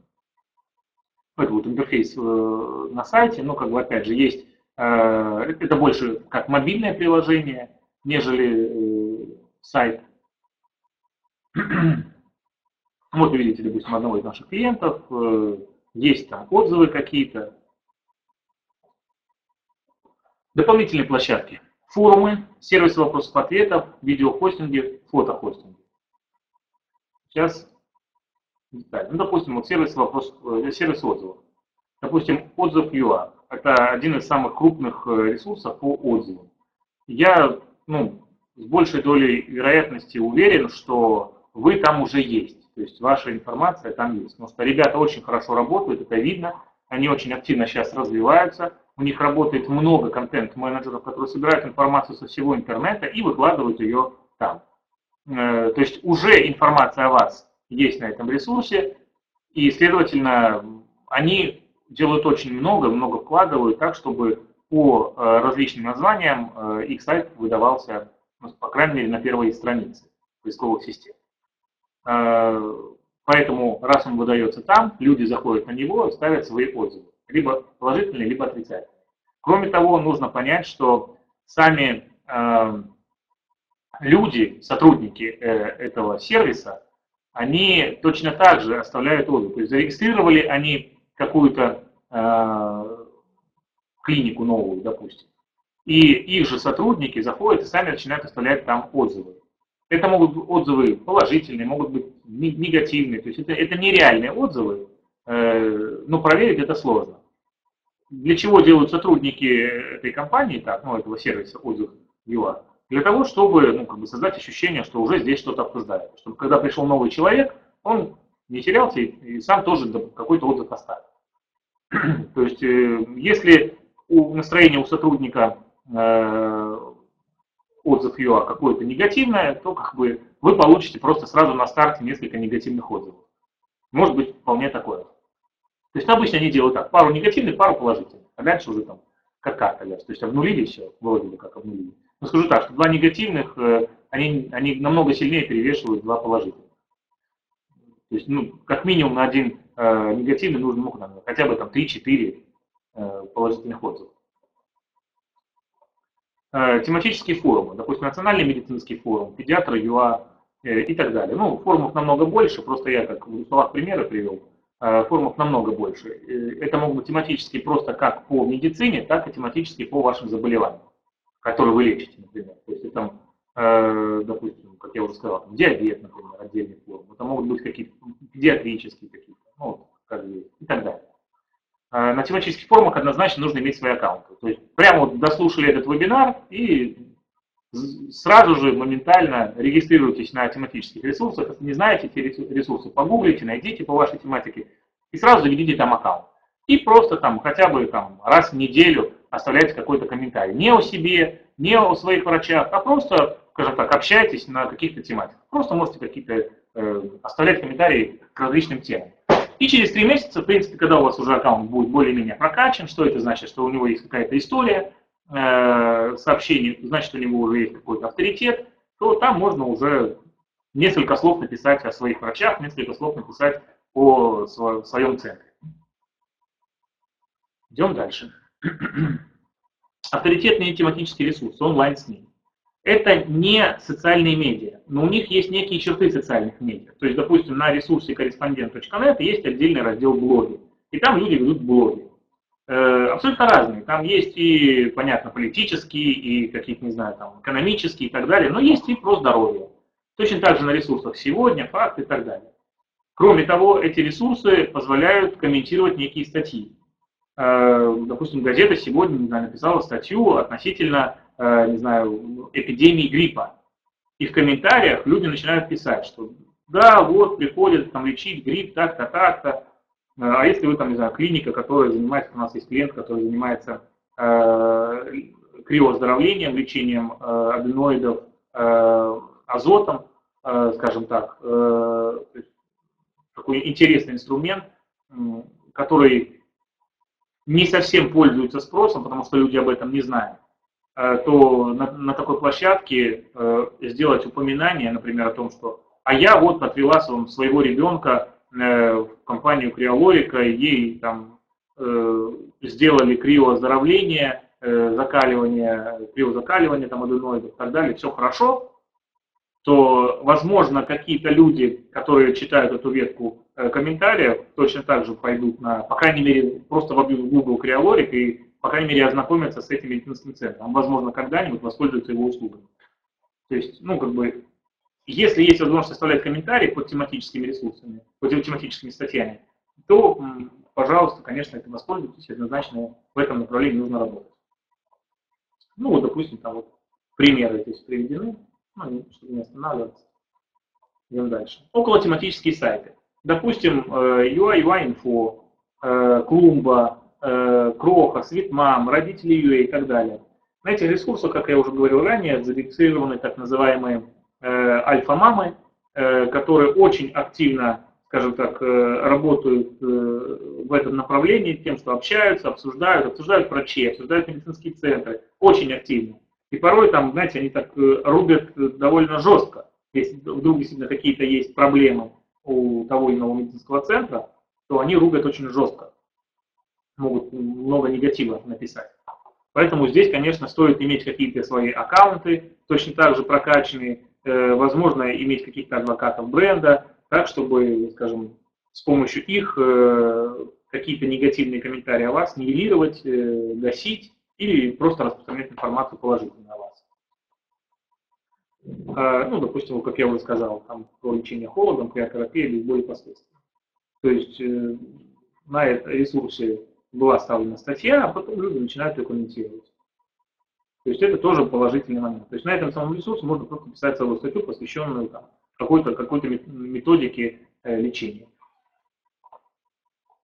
Это вот интерфейс на сайте, но как бы опять же есть, это больше как мобильное приложение, нежели сайт. Вот вы видите, допустим, одного из наших клиентов, есть там отзывы какие-то. Дополнительные площадки. Форумы, сервисы вопросов-ответов, видеохостинги, фотохостинги. Сейчас, да, ну, допустим, вот сервис отзывов. Допустим, Отзыв.ua. Это один из самых крупных ресурсов по отзывам. Я, с большей долей вероятности уверен, что вы там уже есть. То есть ваша информация там есть. Потому что ребята очень хорошо работают, это видно. Они очень активно сейчас развиваются. У них работает много контент-менеджеров, которые собирают информацию со всего интернета и выкладывают ее там. То есть уже информация о вас есть на этом ресурсе. И, следовательно, они делают очень много вкладывают так, чтобы по различным названиям их сайт выдавался, по крайней мере, на первой странице поисковых систем. Поэтому, раз он выдается там, люди заходят на него и ставят свои отзывы. Либо положительные, либо отрицательные. Кроме того, нужно понять, что сами люди, сотрудники этого сервиса, они точно так же оставляют отзывы. То есть зарегистрировали они какую-то клинику новую, допустим. И их же сотрудники заходят и сами начинают оставлять там отзывы. Это могут быть отзывы положительные, могут быть негативные. То есть это нереальные отзывы, но проверить это сложно. Для чего делают сотрудники этой компании, этого сервиса Отзыв.ua? Для того, чтобы создать ощущение, что уже здесь что-то обсуждают. Чтобы когда пришел новый человек, он не терялся и сам тоже какой-то отзыв оставил. То есть если настроение у сотрудника Отзыв.ua какое-то негативное, то вы получите просто сразу на старте несколько негативных отзывов. Может быть, вполне такое. То есть обычно они делают так, пару негативных, пару положительных, а дальше уже там как-то. То есть обнулили все, выводили как обнулили. Но скажу так, что два негативных, они намного сильнее перевешивают два положительных. То есть, как минимум на один негативный нужно хотя бы 3-4 положительных отзывов. Тематические форумы, допустим, Национальный медицинский форум, педиатры, ЮА и так далее. Форумов намного больше, просто я как в словах примеры привел, форумов намного больше. Это могут быть тематические просто как по медицине, так и тематические по вашим заболеваниям, которые вы лечите, например. То есть это, допустим, как я уже сказал, диабет, например, отдельный форум. Это могут быть какие-то педиатрические какие-то, и так далее. На тематических форумах однозначно нужно иметь свои аккаунты. То есть прямо дослушали этот вебинар и сразу же моментально регистрируйтесь на тематических ресурсах. Если не знаете эти ресурсы, погуглите, найдите по вашей тематике и сразу заведите там аккаунт. И просто хотя бы раз в неделю оставляйте какой-то комментарий. Не о себе, не о своих врачах, а просто, скажем так, общайтесь на каких-то тематиках. Просто можете какие-то оставлять комментарии к различным темам. И через 3 месяца, в принципе, когда у вас уже аккаунт будет более-менее прокачан, что это значит? Что у него есть какая-то история, сообщение, значит, у него уже есть какой-то авторитет, то там можно уже несколько слов написать о своих врачах, несколько слов написать о своем центре. Идем дальше. Авторитетные тематические ресурсы, онлайн-СМИ. Это не социальные медиа, но у них есть некие черты социальных медиа. То есть, допустим, на ресурсе корреспондент.нет есть отдельный раздел блоги, и там люди ведут блоги. Абсолютно разные. Там есть и, понятно, политические, и какие-то, экономические и так далее, но есть и про здоровье. Точно так же на ресурсах «Сегодня», «Факт» и так далее. Кроме того, эти ресурсы позволяют комментировать некие статьи. Допустим, газета «Сегодня» написала статью относительно эпидемии гриппа. И в комментариях люди начинают писать, что да, вот, приходят лечить грипп так-то, так-то. А если вы, клиника, которая занимается, у нас есть клиент, который занимается криооздоровлением, лечением аденоидов азотом, скажем так, такой интересный инструмент, который не совсем пользуется спросом, потому что люди об этом не знают. то на такой площадке сделать упоминание, например, о том, что «а я вот отвела своего ребенка в компанию Криологика, ей там сделали криоздоровление, криозакаливание там аденоидов и так далее, все хорошо», то, возможно, какие-то люди, которые читают эту ветку комментариев, точно так же пойдут на, по крайней мере, просто вобьют в Google Криологик и, по крайней мере, ознакомятся с этим медицинским центром. Возможно, когда-нибудь воспользуются его услугами. То есть, ну, как бы, если есть возможность оставлять комментарии под тематическими ресурсами, под тематическими статьями, то, пожалуйста, конечно, это воспользуйтесь, однозначно в этом направлении нужно работать. Ну, вот, допустим, там вот примеры здесь приведены. Ну, чтобы не останавливаться. Идем дальше. Около тематические сайты. Допустим, UI, UI-Info, Клумба, Кроха, Свитмам, Родители UA и так далее. На этих ресурсах, как я уже говорил ранее, зарегистрированы так называемые альфа-мамы, которые очень активно, скажем так, работают в этом направлении тем, что общаются, обсуждают врачей, обсуждают медицинские центры. Очень активно. И порой там, знаете, они так рубят довольно жестко. Если вдруг действительно какие-то есть проблемы у того или иного медицинского центра, то они рубят очень жестко. Могут много негатива написать. Поэтому здесь, конечно, стоит иметь какие-то свои аккаунты, точно так же прокачанные, возможно, иметь каких-то адвокатов бренда, так, чтобы, скажем, с помощью их какие-то негативные комментарии о вас нивелировать, гасить, или просто распространять информацию положительно о вас. Ну, допустим, как я уже сказал, там, про лечение холодом, криотерапия или более последствия. То есть на этом ресурсе была оставлена статья, а потом люди начинают ее комментировать. То есть это тоже положительный момент. То есть на этом самом ресурсе можно просто писать целую статью, посвященную какой-то методике лечения.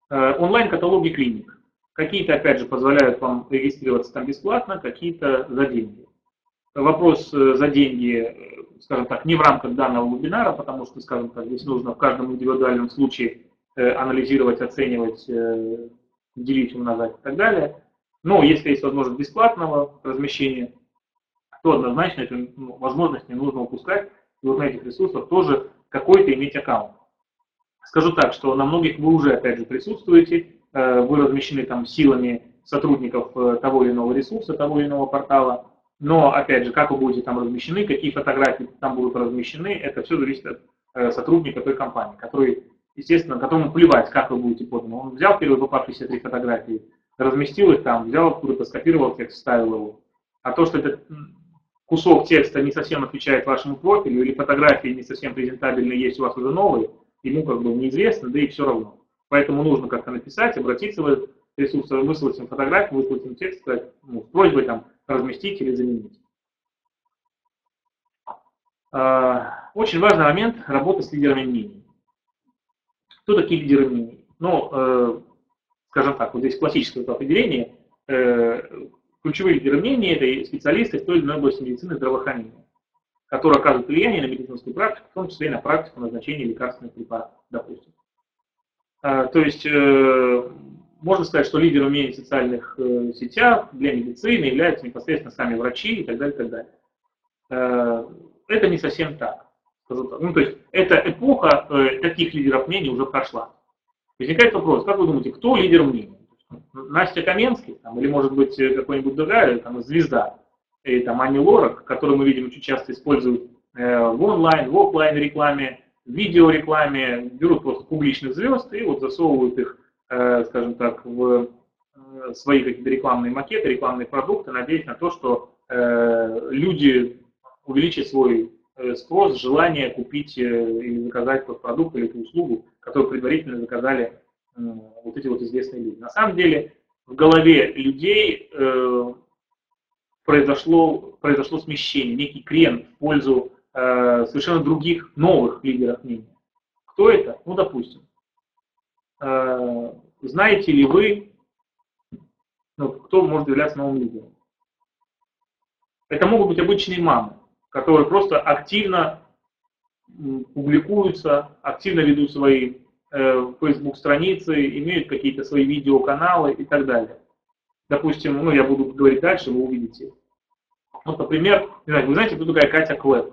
Онлайн-каталоги клиник. Какие-то, опять же, позволяют вам регистрироваться там бесплатно, какие-то за деньги. Вопрос за деньги, скажем так, не в рамках данного вебинара, потому что, скажем так, здесь нужно в каждом индивидуальном случае анализировать, оценивать, делить, умножать и так далее. Но если есть возможность бесплатного размещения, то однозначно эту возможность не нужно упускать. И вот на этих ресурсах тоже какой-то иметь аккаунт. Скажу так, что на многих вы уже, опять же, присутствуете. Вы размещены там силами сотрудников того или иного ресурса, того или иного портала. Но, опять же, как вы будете там размещены, какие фотографии там будут размещены, это все зависит от сотрудника той компании, который, естественно, которому плевать, как вы будете поданы. Он взял первые попавшиеся 3 фотографии, разместил их там, взял откуда-то, скопировал текст, вставил его. А то, что этот кусок текста не совсем отвечает вашему профилю, или фотографии не совсем презентабельны, есть у вас уже новые, ему как бы неизвестно, да и все равно. Поэтому нужно как-то написать, обратиться в этот ресурс, выслать им фотографию, выслать им текст, сказать, ну, с просьбой там разместить или заменить. Очень важный момент – работа с лидерами мнений. Кто такие лидеры мнений? Ну, скажем так, вот здесь классическое определение. Ключевые лидеры мнений – это специалисты в той или иной области медицины и здравоохранения, которые оказывают влияние на медицинскую практику, в том числе и на практику назначения лекарственных препаратов, допустим. То есть можно сказать, что лидером мнений в социальных сетях для медицины являются непосредственно сами врачи и так далее, так далее. Это не совсем так. Ну, то есть эта эпоха таких лидеров мнений уже прошла. Возникает вопрос, как вы думаете, кто лидер мнений? Настя Каменский там, или, может быть, какой-нибудь другая там, звезда, или там Ани Лорак, которую мы видим очень часто используют в онлайн, в офлайн рекламе, видеорекламе, берут просто публичных звезд и вот засовывают их, скажем так, в свои какие-то рекламные макеты, рекламные продукты, надеясь на то, что люди увеличат свой спрос, желание купить или заказать тот продукт или эту услугу, которую предварительно заказали вот эти вот известные люди. На самом деле в голове людей произошло смещение, некий крен в пользу совершенно других, новых лидеров мнений. Кто это? Ну, допустим, знаете ли вы, ну, кто может являться новым лидером? Это могут быть обычные мамы, которые просто активно публикуются, активно ведут свои Facebook-страницы, имеют какие-то свои видеоканалы и так далее. Допустим, ну, я буду говорить дальше, вы увидите. Вот, например, вы знаете, кто такая Катя Клэп?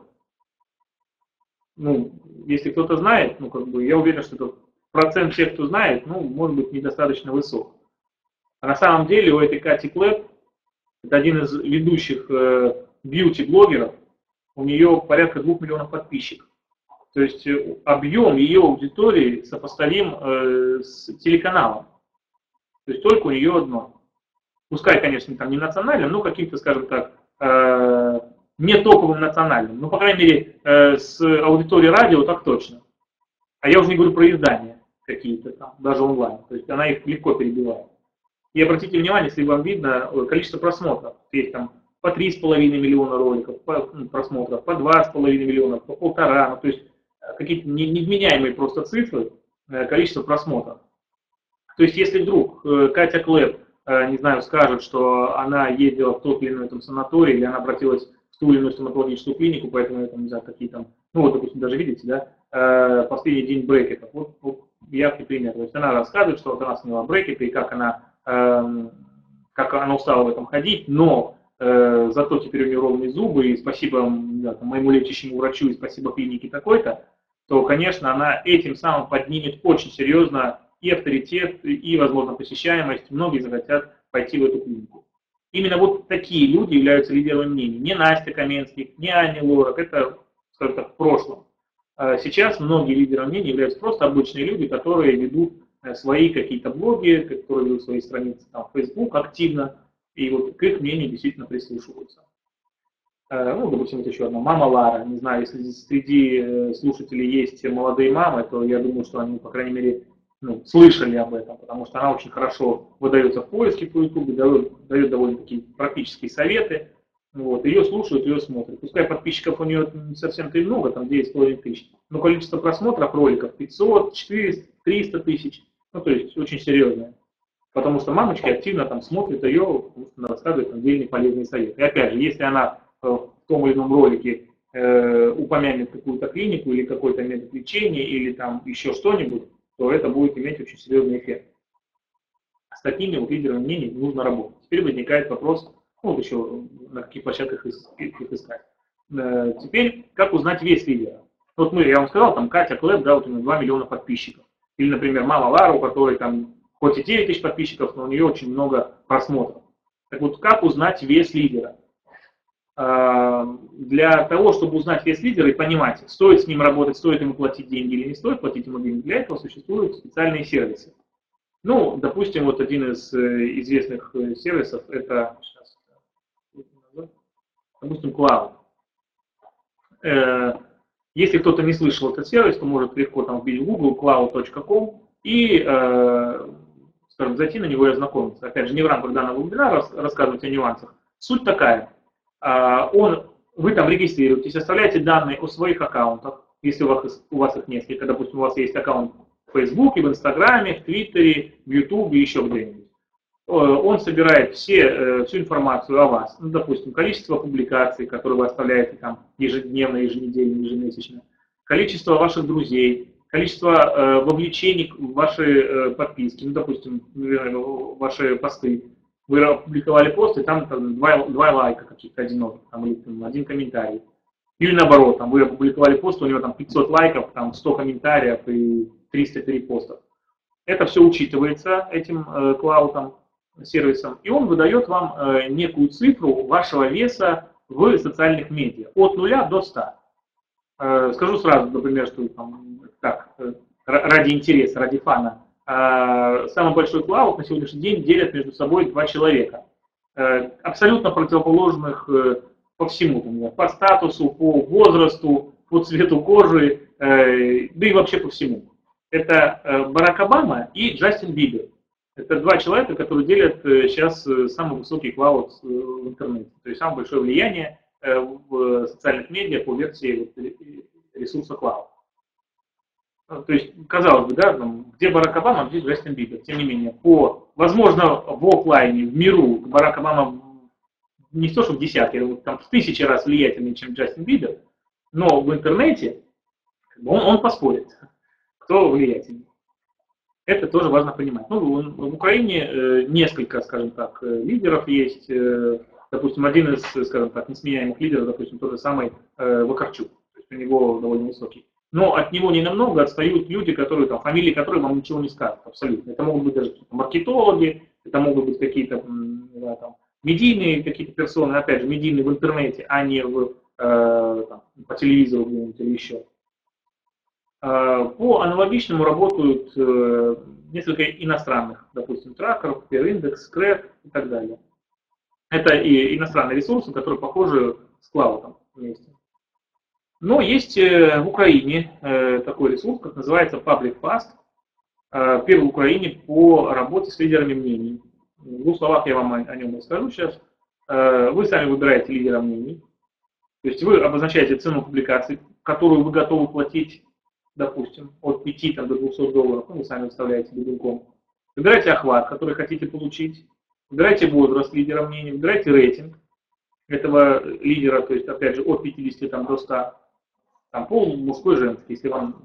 Ну, если кто-то знает, ну, как бы, я уверен, что это процент тех, кто знает, ну, может быть, недостаточно высок. А на самом деле у этой Кати Клэп, это один из ведущих бьюти-блогеров, у нее порядка 2 миллионов подписчиков. То есть объем ее аудитории сопоставим с телеканалом. То есть только у нее одно. Пускай, конечно, там не национальным, но каким-то, скажем так, не топовым национальным. Ну, по крайней мере, с аудиторией радио так точно. А я уже не говорю про издания какие-то там, даже онлайн. То есть она их легко перебивает. И обратите внимание, если вам видно, количество просмотров. Есть там по 3,5 миллиона роликов, просмотров, по 2,5 миллиона, по 1,5. Ну, то есть какие-то невменяемые просто цифры, количество просмотров. То есть если вдруг Катя Клэп, не знаю, скажет, что она ездила в тот или иной там санаторий, или она обратилась в ту или иную стоматологическую клинику, поэтому я там, не знаю, какие там, ну вот, допустим, даже видите, да, последний день брекетов, вот яркий пример. То есть она рассказывает, что вот она сняла брекеты, и как она устала в этом ходить, но зато теперь у нее ровные зубы, и спасибо, да, там, моему лечащему врачу, и спасибо клинике такой-то, то, конечно, она этим самым поднимет очень серьезно и авторитет, и, возможно, посещаемость. Многие захотят пойти в эту клинику. Именно вот такие люди являются лидерами мнений. Не Настя Каменских, не Аня Лорак, это, скажем так, в прошлом. Сейчас многие лидерами мнений являются просто обычные люди, которые ведут свои какие-то блоги, которые ведут свои страницы там, в Facebook активно, и вот к их мнению действительно прислушиваются. Ну, допустим, вот еще одна мама Лара. Не знаю, если среди слушателей есть молодые мамы, то я думаю, что они, по крайней мере, ну, слышали об этом, потому что она очень хорошо выдается в поиске по YouTube, дает довольно-таки практические советы. Вот, ее слушают, ее смотрят. Пускай подписчиков у нее не совсем-то и много, там 9,5 тысяч, но количество просмотров роликов 500, 400, 300 тысяч, ну то есть очень серьезное. Потому что мамочки активно там смотрят ее, потому что она рассказывает отдельные полезные советы. И опять же, если она в том или ином ролике упомянет какую-то клинику или какой-то метод лечения или там еще что-нибудь, то это будет иметь очень серьезный эффект. С такими вот лидерами мнений нужно работать. Теперь возникает вопрос, ну, вот еще на каких площадках их искать. Теперь, как узнать вес лидера? Вот мы, я вам сказал, там Катя Клэп, да, вот у нее 2 миллиона подписчиков. Или, например, мама Лара, у которой там хоть и 9 тысяч подписчиков, но у нее очень много просмотров. Так вот, как узнать вес лидера? Для того, чтобы узнать вес лидера и понимать, стоит с ним работать, стоит ему платить деньги или не стоит платить ему деньги, для этого существуют специальные сервисы. Ну, допустим, вот один из известных сервисов, это, сейчас, допустим, Klout. Если кто-то не слышал этот сервис, то может легко там вбить в Google Klout.com и, скажем, зайти на него и ознакомиться. Опять же, не в рамках данного вебинара рассказывать о нюансах. Суть такая. Вы там регистрируетесь, оставляете данные о своих аккаунтах, если у вас их несколько. Допустим, у вас есть аккаунт в Facebook, в Инстаграме, в Твиттере, в Ютубе, еще где-нибудь. Он собирает всю информацию о вас. Ну, допустим, количество публикаций, которые вы оставляете там ежедневно, еженедельно, ежемесячно. Количество ваших друзей, количество вовлечений в ваши подписки, ну, допустим, ваши посты. Вы опубликовали пост, и там 2 лайка каких-то одиноких, там, или там, 1 комментарий. Или наоборот, там, вы опубликовали пост, у него там 500 лайков, там 100 комментариев и 300 перепостов. Это все учитывается этим клаудом, сервисом, и он выдает вам некую цифру вашего веса в социальных медиа, от 0 до 100. Скажу сразу, например, что там, так, ради интереса, ради фана. Самый большой клауд на сегодняшний день делят между собой 2 человека, абсолютно противоположных по всему, по статусу, по возрасту, по цвету кожи, да и вообще по всему. Это Барак Обама и Джастин Бибер. Это 2 человека, которые делят сейчас самый высокий клауд в интернете, то есть самое большое влияние в социальных медиа по версии ресурса клауд. То есть, казалось бы, да, где Барак Обама, где Джастин Бибер. Тем не менее, возможно, в офлайне, в миру, Барак Обама не то, что в десятки, там, в 1000 раз влиятельнее, чем Джастин Бибер, но в интернете он поспорит, кто влиятельнее. Это тоже важно понимать. Ну, в Украине несколько, скажем так, лидеров есть. Допустим, один из, скажем так, несменяемых лидеров, допустим, тот же самый Вакарчук, то есть у него довольно высокий. Но от него ненамного отстают люди, которые, там, фамилии которых вам ничего не скажут абсолютно. Это могут быть даже какие-то маркетологи, это могут быть какие-то медийные какие-то персоны, опять же, медийные в интернете, а не в, там, по телевизору где-нибудь или еще. По аналогичному работают несколько иностранных, допустим, тракеров, PeerIndex, Crack и так далее. Это и иностранные ресурсы, которые похожи с Клаутом вместе. Но есть в Украине такой ресурс, как называется Public Fast, первый в Украине по работе с лидерами мнений. В двух словах я вам о нем расскажу сейчас. Вы сами выбираете лидера мнений, то есть вы обозначаете цену публикации, которую вы готовы платить, допустим, от 5 там, до $200, ну, вы сами выставляете бегунком. Выбираете охват, который хотите получить, выбираете возраст лидера мнений, выбираете рейтинг этого лидера, то есть, опять же, от 50 там, до 100. Там пол мужской, женский, если вам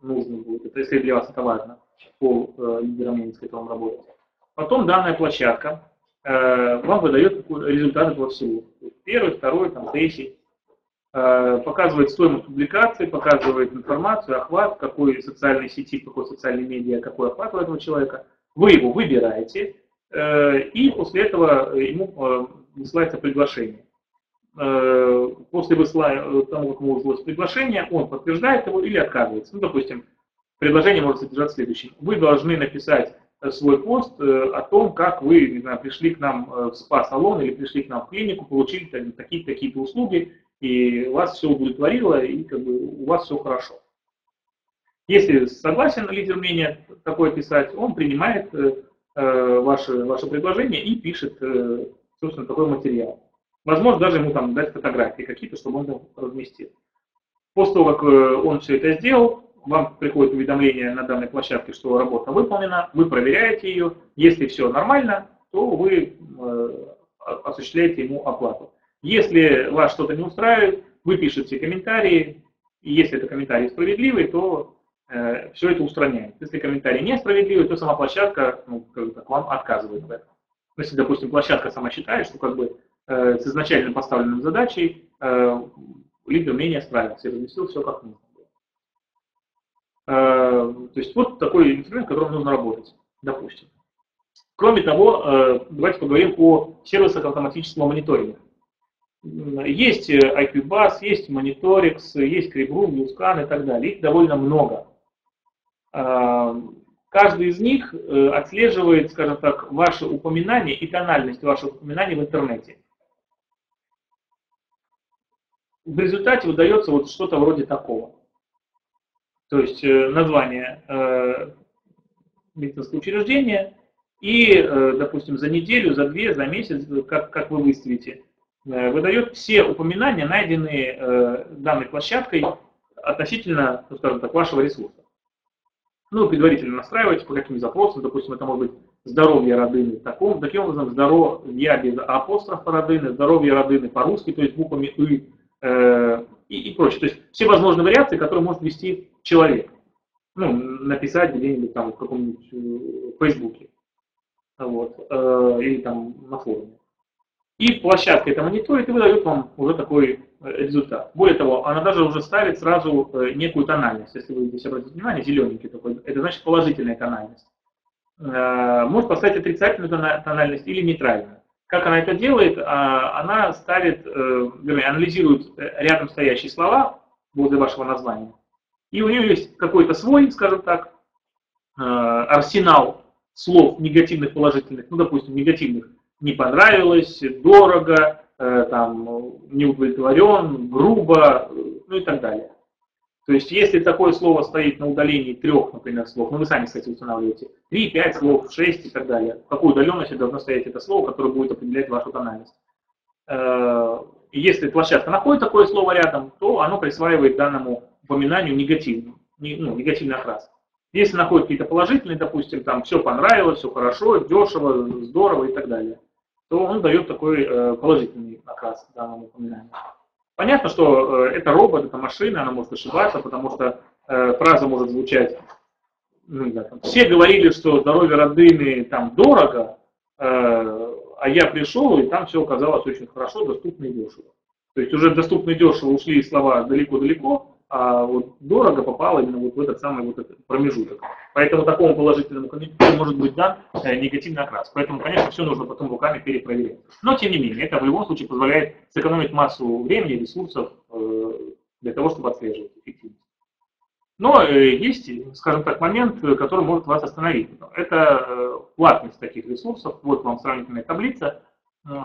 нужно будет, это, если для вас это важно, пол лидера мнений, с которым работаете. Потом данная площадка вам выдает результаты этого всего. Первый, второй, там, третий. Показывает стоимость публикации, показывает информацию, охват, какой социальной сети, какой социальной медиа, какой охват у этого человека. Вы его выбираете, и после этого ему высылается приглашение. После того, как ему выслалось приглашение, он подтверждает его или отказывается. Ну, допустим, предложение может содержать следующее. Вы должны написать свой пост о том, как вы, не знаю, пришли к нам в спа-салон или пришли к нам в клинику, получили такие-то услуги, и вас все удовлетворило, и как бы у вас все хорошо. Если согласен лидер мнения такое писать, он принимает ваше предложение и пишет, собственно, такой материал. Возможно, даже ему там дать фотографии какие-то, чтобы он там разместил. После того, как он все это сделал, вам приходит уведомление на данной площадке, что работа выполнена, вы проверяете ее. Если все нормально, то вы осуществляете ему оплату. Если вас что-то не устраивает, вы пишете комментарии. И если это комментарий справедливый, то все это устраняет. Если комментарий несправедливый, то сама площадка, ну, как бы, вам отказывает в этом. Если, допустим, площадка сама считает, что как бы с изначально поставленной задачей лидер мнения справился и разместил все как нужно. То есть вот такой инструмент, которым нужно работать, допустим. Кроме того, давайте поговорим о сервисах автоматического мониторинга. Есть IQ-Bus, есть Monitorix, есть Cribroom, Newscan и так далее. Их довольно много. Каждый из них отслеживает, скажем так, ваши упоминания и тональность ваших упоминаний в интернете. В результате выдается вот что-то вроде такого. То есть название медицинского учреждения и, допустим, за неделю, за две, за месяц, как вы выставите, выдает все упоминания, найденные данной площадкой относительно, ну, скажем так, вашего ресурса. Ну, предварительно настраиваете по каким запросам, допустим, это может быть здоровье родины, таким образом, здоровье без апострофа родины, здоровье родины по-русски, то есть буквами «ы», и прочее. То есть все возможные вариации, которые может вести человек. Ну, написать где-нибудь там в каком-нибудь Фейсбуке. Вот, или там на форуме. И площадка это мониторит и выдает вам уже такой результат. Более того, она даже уже ставит сразу некую тональность. Если вы здесь обратите внимание, зелененький такой, это значит положительная тональность. Может поставить отрицательную тональность или нейтральную. Как она это делает? Она ставит, вернее, анализирует рядом стоящие слова возле вашего названия. И у нее есть какой-то свой, скажем так, арсенал слов негативных, положительных, ну, допустим, негативных. Не понравилось, дорого, там, не удовлетворен, грубо, ну и так далее. То есть, если такое слово стоит на удалении 3, например, слов, ну вы сами, кстати, устанавливаете, 3, 5 слов, 6 и так далее, в какой удаленности должно стоять это слово, которое будет определять вашу тональность. Если площадка находит такое слово рядом, то оно присваивает данному упоминанию негативный окрас. Если находит какие-то положительные, допустим, там все понравилось, все хорошо, дешево, здорово и так далее, то он дает такой положительный окрас данному упоминанию. Понятно, что это робот, это машина, она может ошибаться, потому что фраза может звучать, ну, да, там, все говорили, что здоровье родины там дорого, а я пришел, и там все оказалось очень хорошо, доступно и дешево. То есть уже доступно и дешево ушли слова далеко-далеко, а вот дорого попало именно вот в этот самый вот этот промежуток. Поэтому такому положительному конъюнктуру может быть дан негативный окрас. Поэтому, конечно, все нужно потом руками перепроверять. Но, тем не менее, это в любом случае позволяет сэкономить массу времени, ресурсов для того, чтобы отслеживать эффективность. Но есть, скажем так, момент, который может вас остановить. Это платность таких ресурсов. Вот вам сравнительная таблица,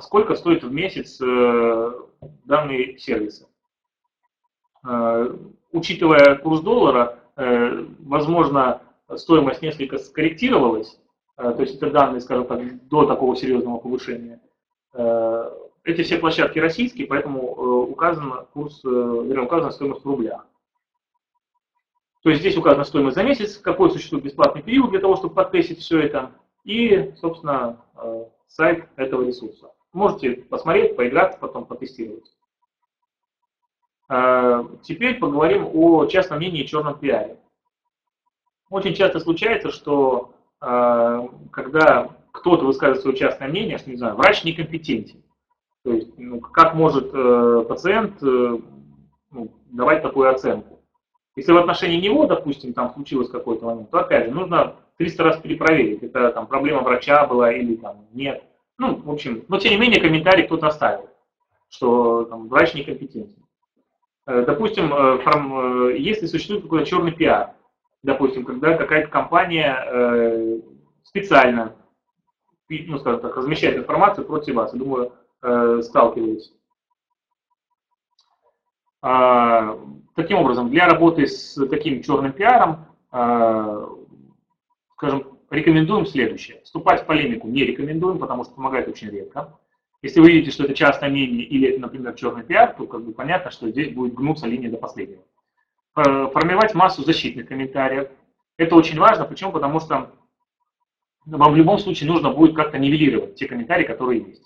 сколько стоит в месяц данные сервисы. Учитывая курс доллара, возможно, стоимость несколько скорректировалась, то есть это данные, скажем так, до такого серьезного повышения. Эти все площадки российские, поэтому указан курс, вернее, указана стоимость в рублях. То есть здесь указана стоимость за месяц, какой существует бесплатный период для того, чтобы подтестить все это, и, собственно, сайт этого ресурса. Можете посмотреть, поиграться, потом потестировать. Теперь поговорим о частном мнении и черном пиаре. Очень часто случается, что когда кто-то высказывает свое частное мнение, что, не знаю, врач некомпетентен. То есть, ну, как может пациент давать такую оценку? Если в отношении него, допустим, там случилось какой-то момент, то опять же нужно 300 раз перепроверить, это там проблема врача была или там нет. Ну, в общем, но тем не менее комментарий кто-то оставил, что там, врач некомпетентен. Допустим, если существует какой-то черный пиар, допустим, когда какая-то компания специально, ну, скажем так, размещает информацию против вас, я думаю, сталкиваюсь. Таким образом, для работы с таким черным пиаром, скажем, рекомендуем следующее. Вступать в полемику не рекомендуем, потому что помогает очень редко. Если вы видите, что это частное мнение или это, например, черный пиар, то как бы понятно, что здесь будет гнуться линия до последнего. Формировать массу защитных комментариев. Это очень важно, почему? Потому что вам в любом случае нужно будет как-то нивелировать те комментарии, которые есть.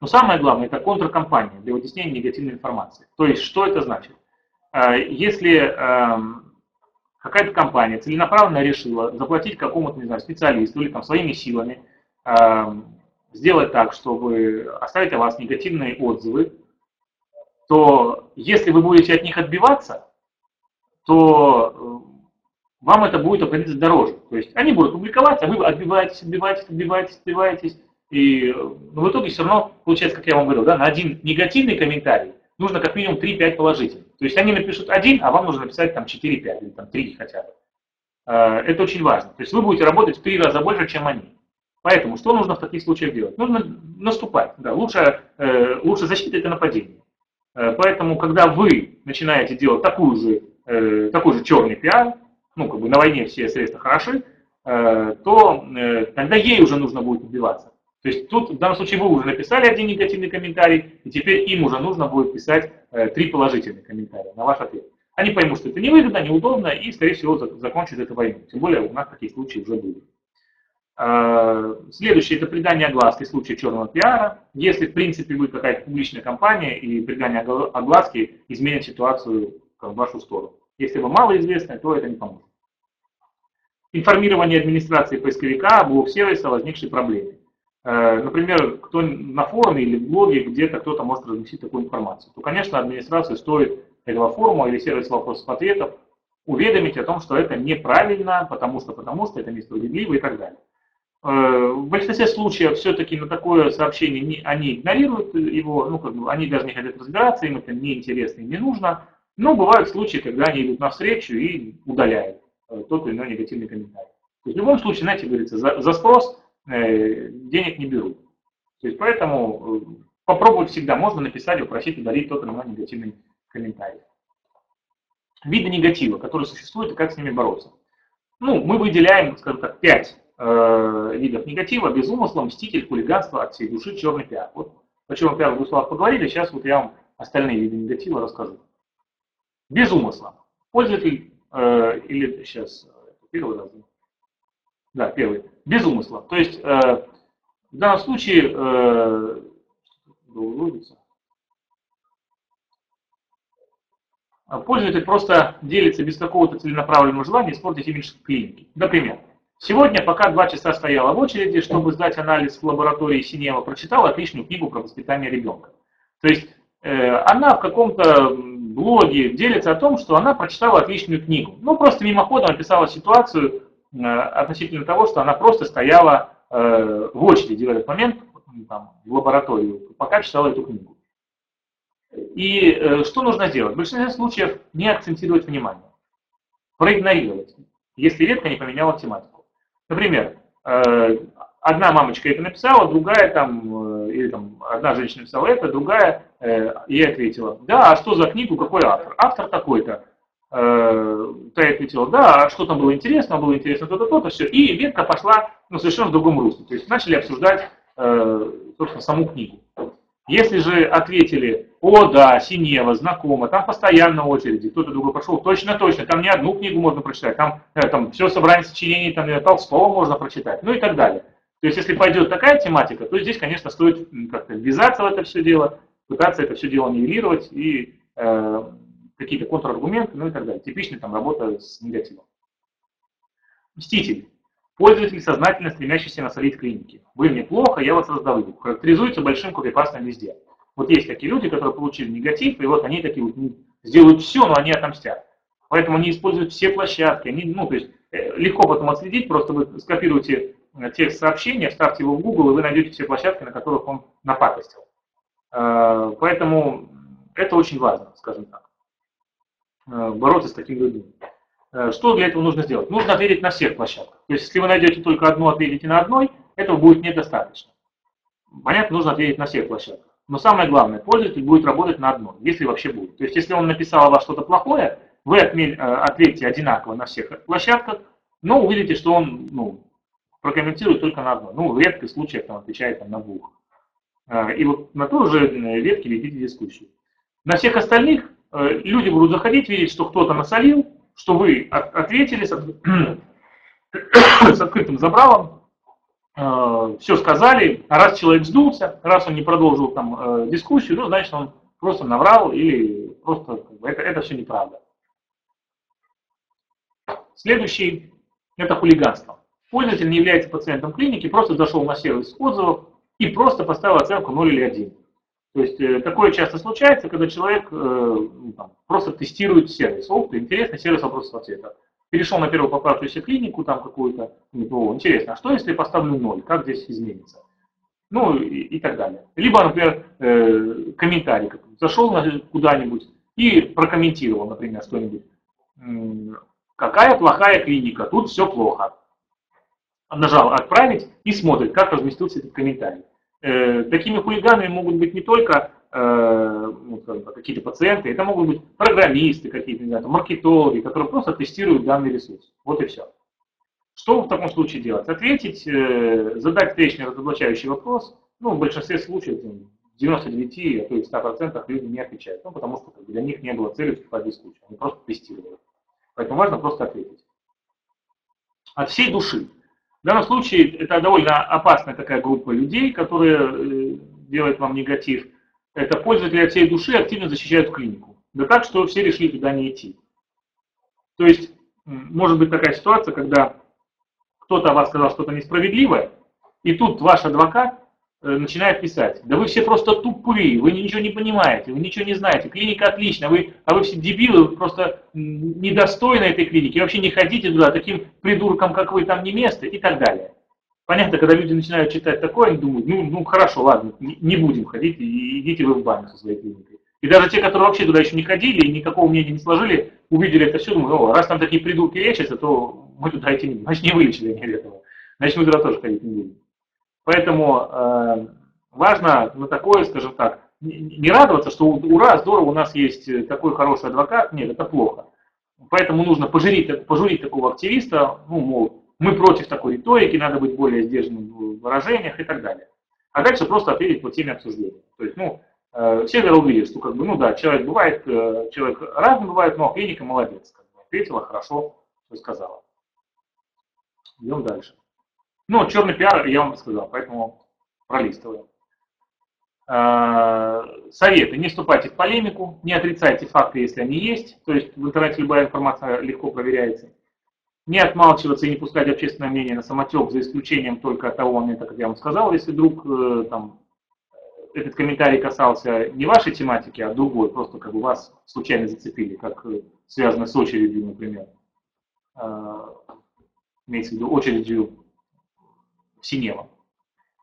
Но самое главное, это контркампания для вытеснения негативной информации. То есть, что это значит? Если какая-то компания целенаправленно решила заплатить какому-то, не знаю, специалисту или там своими силами, сделать так, чтобы оставить о вас негативные отзывы, то если вы будете от них отбиваться, то вам это будет обходиться дороже. То есть они будут публиковать, а вы отбиваетесь. И ну, в итоге все равно, получается, как я вам говорил, да, на один негативный комментарий нужно как минимум 3-5 положительных. То есть они напишут один, а вам нужно написать там 4-5 или там 3 хотя бы. Это очень важно. То есть вы будете работать в 3 раза больше, чем они. Поэтому что нужно в таких случаях делать? Нужно наступать. Да, лучше защита – это нападение. Поэтому, когда вы начинаете делать такой же черный пиар, ну, как бы на войне все средства хороши, то тогда ей уже нужно будет убиваться. То есть тут, в данном случае, вы уже написали один негативный комментарий, и теперь им уже нужно будет писать 3 положительных комментария на ваш ответ. Они поймут, что это невыгодно, неудобно, и, скорее всего, закончат это войну. Тем более, у нас такие случаи уже были. Следующее – это придание огласки в случае черного пиара. Если, в принципе, будет какая-то публичная компания, и придание огласки изменит ситуацию в вашу сторону. Если вы малоизвестны, то это не поможет. Информирование администрации поисковика об блок-сервисе о возникшей проблеме. Например, кто на форуме или в блоге где-то кто-то может разместить такую информацию, то, конечно, администрации стоит этого форума или сервис вопросов-ответов уведомить о том, что это неправильно, потому что это несправедливо и так далее. В большинстве случаев все-таки на такое сообщение они игнорируют его, ну, как бы, они даже не хотят разбираться, им это неинтересно и не нужно, но бывают случаи, когда они идут навстречу и удаляют тот или иной негативный комментарий. То есть, в любом случае, знаете, говорится, за спрос денег не берут. То есть, поэтому попробовать всегда можно написать, попросить удалить тот или иной негативный комментарий. Виды негатива, которые существуют, и как с ними бороться. Ну, мы выделяем, скажем так, 5 видов негатива: без умысла, мститель, хулиганство, от всей души, черный пиар. Вот о чем мы, Гуслав, поговорили, сейчас вот я вам остальные виды негатива расскажу. Без умысла. Пользователь, или сейчас первый раз. Да, первый. Без умысла. То есть в данном случае пользователь просто делится без какого-то целенаправленного желания испортить имидж клиники. Например, Сегодня, пока 2 часа стояла в очереди, чтобы сдать анализ в лаборатории Синева, прочитала отличную книгу про воспитание ребенка. То есть она в каком-то блоге делится о том, что она прочитала отличную книгу. Ну, просто мимоходом описала ситуацию относительно того, что она просто стояла в очереди в этот момент там, в лабораторию, пока читала эту книгу. И что нужно сделать? В большинстве случаев не акцентировать внимание, проигнорировать, если ветка не поменяла тематику. Например, одна мамочка это написала, другая там, или там одна женщина написала это, другая ей ответила, да, а что за книгу, какой автор? Автор такой-то. Та ей ответила, да, а что там было интересно то-то, то-то, все. И ветка пошла ну, совершенно в другом русле. То есть начали обсуждать, собственно, саму книгу. Если же ответили, о, да, Синева, знакомо, там постоянно очереди, кто-то другой пошел, точно-точно, там не одну книгу можно прочитать, там все собрание сочинений, там Толстого можно прочитать, ну и так далее. То есть, если пойдет такая тематика, то здесь, конечно, стоит как-то ввязаться в это все дело, пытаться это все дело нивелировать и какие-то контраргументы, ну и так далее. Типичная там работа с негативом. Мститель. Пользователь, сознательно стремящийся насолить клинике. Вы мне плохо, я вас раздавлю. Характеризуется большим копипастом везде. Вот есть такие люди, которые получили негатив, и вот они такие вот сделают все, но они отомстят. Поэтому они используют все площадки. Они, ну, то есть, легко потом отследить, просто вы скопируете текст сообщения, вставьте его в Google, и вы найдете все площадки, на которых он напакостил. Поэтому это очень важно, скажем так, бороться с такими людьми. Что для этого нужно сделать? Нужно ответить на всех площадках. То есть, если вы найдете только одну, ответите на одной, этого будет недостаточно. Понятно, нужно ответить на всех площадках. Но самое главное, пользователь будет работать на одной, если вообще будет. То есть, если он написал о вас что-то плохое, вы ответите одинаково на всех площадках, но увидите, что он ну, прокомментирует только на одной. Ну, в редких случаях там, отвечает там, на двух. И вот на той же ветке ведите дискуссию. На всех остальных люди будут заходить, видеть, что кто-то насолил, что вы ответили с открытым забралом, все сказали, а раз человек сдулся, раз он не продолжил там дискуссию, ну, значит, он просто наврал или просто это все неправда. Следующий – это хулиганство. Пользователь не является пациентом клиники, просто зашел на сервис отзывов и просто поставил оценку 0 или 1. То есть такое часто случается, когда человек просто тестирует сервис. О, интересно, сервис вопросов-ответов. Перешел на первую попавшуюся клинику, там какую-то, интересно, а что если я поставлю 0, как здесь изменится? Ну и так далее. Либо, например, комментарий. Зашел куда-нибудь и прокомментировал, например, что-нибудь. Какая плохая клиника, тут все плохо. Нажал «Отправить» и смотрит, как разместился этот комментарий. Такими хулиганами могут быть не только какие-то пациенты, это могут быть программисты, какие-то маркетологи, которые просто тестируют данный ресурс. Вот и все. Что в таком случае делать? Ответить, задать встречный разоблачающий вопрос. Ну, в большинстве случаев, в 99, а то и в 100% люди не отвечают. Ну, потому что для них не было цели вступать в дискуссию, они просто тестировали. Поэтому важно просто ответить. От всей души. В данном случае это довольно опасная такая группа людей, которые делают вам негатив. Это пользователи от всей души активно защищают клинику. Да так, что все решили туда не идти. То есть, может быть такая ситуация, когда кто-то о вас сказал что-то несправедливое, и тут ваш адвокат начинает писать, да вы все просто тупые, вы ничего не понимаете, вы ничего не знаете, клиника отличная, а вы все дебилы, вы просто недостойны этой клиники, вообще не ходите туда, таким придуркам, как вы, там не место и так далее. Понятно, когда люди начинают читать такое, они думают, ну хорошо, ладно, не будем ходить, и идите вы в баню со своей клиникой. И даже те, которые вообще туда еще не ходили, и никакого мнения не сложили, увидели это все, думают, о, раз там такие придурки лечатся, то мы туда идти не будем, значит не вылечили они этого, значит мы туда тоже ходить не будем. Поэтому важно на такое, скажем так, не радоваться, что ура, здорово, у нас есть такой хороший адвокат, нет, это плохо. Поэтому нужно пожурить такого активиста, ну, мол, мы против такой риторики, надо быть более сдержанным в выражениях и так далее. А дальше просто ответить по теме обсуждения. То есть, все говорили, что как бы, человек бывает, человек разный бывает, но клиника молодец, как бы, ответила хорошо, что сказала. Идем дальше. Ну, черный пиар я вам рассказал, поэтому пролистываем. Советы. Не вступайте в полемику, не отрицайте факты, если они есть. То есть в интернете любая информация легко проверяется. не отмалчиваться и не пускать общественное мнение на самотек, за исключением только того момента, как я вам сказал, если вдруг там, этот комментарий касался не вашей тематики, а другой, просто как бы вас случайно зацепили, как связано с очередью, например. Имеется в виду очередью в Синево.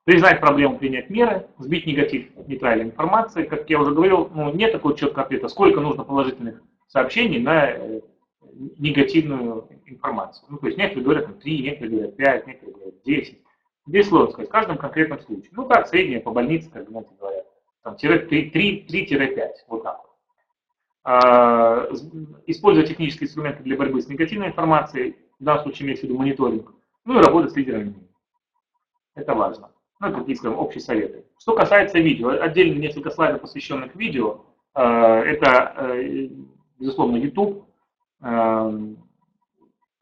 Признать проблему, принять меры, сбить негатив неправильной информации. Как я уже говорил, ну, нет такого четкого ответа, сколько нужно положительных сообщений на негативную информацию. Ну, то есть некоторые говорят 3, некоторые говорят 5, некоторые говорят 10. Здесь сложно сказать, в каждом конкретном случае. Ну так, средняя по больнице, как знаете, говорят, 3-5, вот так. Используя технические инструменты для борьбы с негативной информацией, в данном случае имеется в виду мониторинг, ну и работа с лидерами. Это важно. Ну, это, так сказать, общие советы. Что касается видео, отдельно несколько слайдов, посвященных видео. Это, безусловно, YouTube.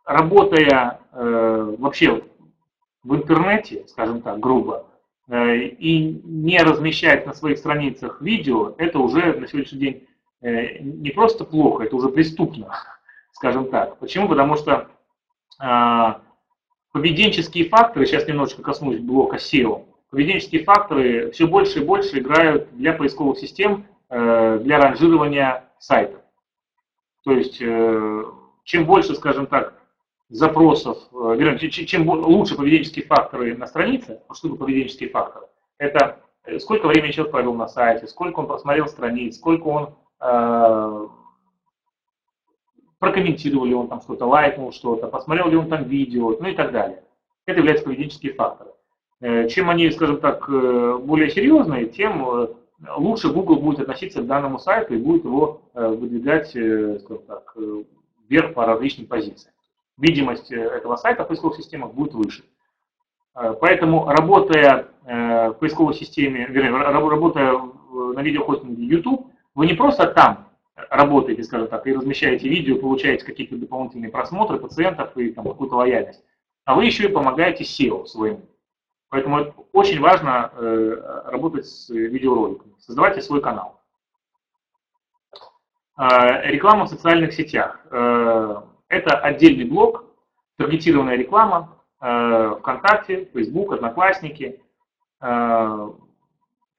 Работая вообще в интернете, скажем так, грубо, и не размещать на своих страницах видео, это уже на сегодняшний день не просто плохо, это уже преступно, скажем так. Почему? Потому что поведенческие факторы, сейчас немножечко коснусь блока SEO, поведенческие факторы все больше и больше играют для поисковых систем, для ранжирования сайтов. То есть, чем больше, скажем так, запросов, вернее, чем лучше поведенческие факторы на странице, что такое поведенческие факторы, это сколько времени человек провел на сайте, сколько он просмотрел страниц, сколько он прокомментировал ли он там что-то, лайкнул что-то, посмотрел ли он там видео, ну и так далее. Это являются поведенческие факторы. Чем они, скажем так, более серьезные, тем лучше Google будет относиться к данному сайту и будет его выдвигать, скажем так, вверх по различным позициям. Видимость этого сайта в поисковых системах будет выше. Поэтому, работая в поисковой системе, вернее, работая на видеохостинге YouTube, вы не просто там работаете, скажем так, и размещаете видео, получаете какие-то дополнительные просмотры пациентов и там какую-то лояльность, а вы еще и помогаете SEO своему. Поэтому очень важно работать с видеороликами. Создавайте свой канал. Реклама в социальных сетях. Это отдельный блок, таргетированная реклама, ВКонтакте, Facebook, Одноклассники.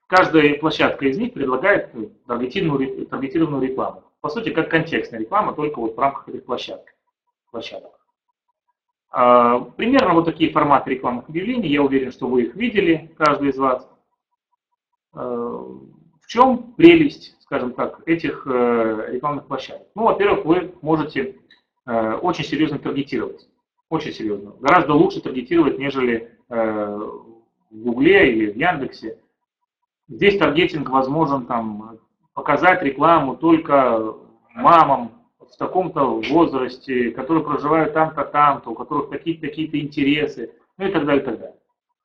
Каждая площадка из них предлагает таргетированную рекламу. По сути, как контекстная реклама, только вот в рамках этих площадок. Примерно вот такие форматы рекламных объявлений, я уверен, что вы их видели, каждый из вас. В чем прелесть, скажем так, этих рекламных площадок? Ну, во-первых, вы можете очень серьезно таргетировать, очень серьезно. Гораздо лучше таргетировать, нежели в Гугле или в Яндексе. Здесь таргетинг возможен там, показать рекламу только мамам, в таком-то возрасте, которые проживают там-то, там-то, у которых такие-то интересы, ну и так далее, и так далее.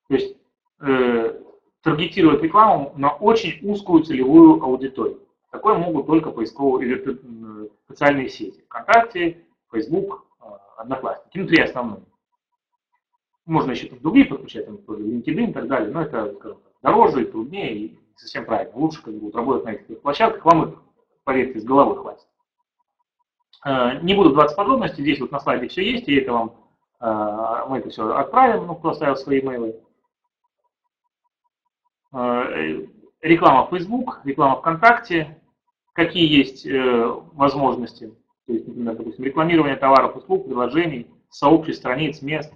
То есть таргетировать рекламу на очень узкую целевую аудиторию. Такое могут только поисковые или социальные сети. ВКонтакте, Facebook, Одноклассники. Ну, три основные. Можно еще другие подключать, там, LinkedIn и так далее, но это скажем, дороже, и труднее, и не совсем правильно. Лучше как будут работать на этих площадках, вам их, поверьте, с головы хватит. Не буду вдаваться в подробности, здесь вот на слайде все есть, и это вам, мы это все отправим, ну, кто оставил свои имейлы. Реклама в Facebook, реклама ВКонтакте, какие есть возможности, то есть, например, допустим, рекламирование товаров, услуг, приложений, сообществ, страниц, мест,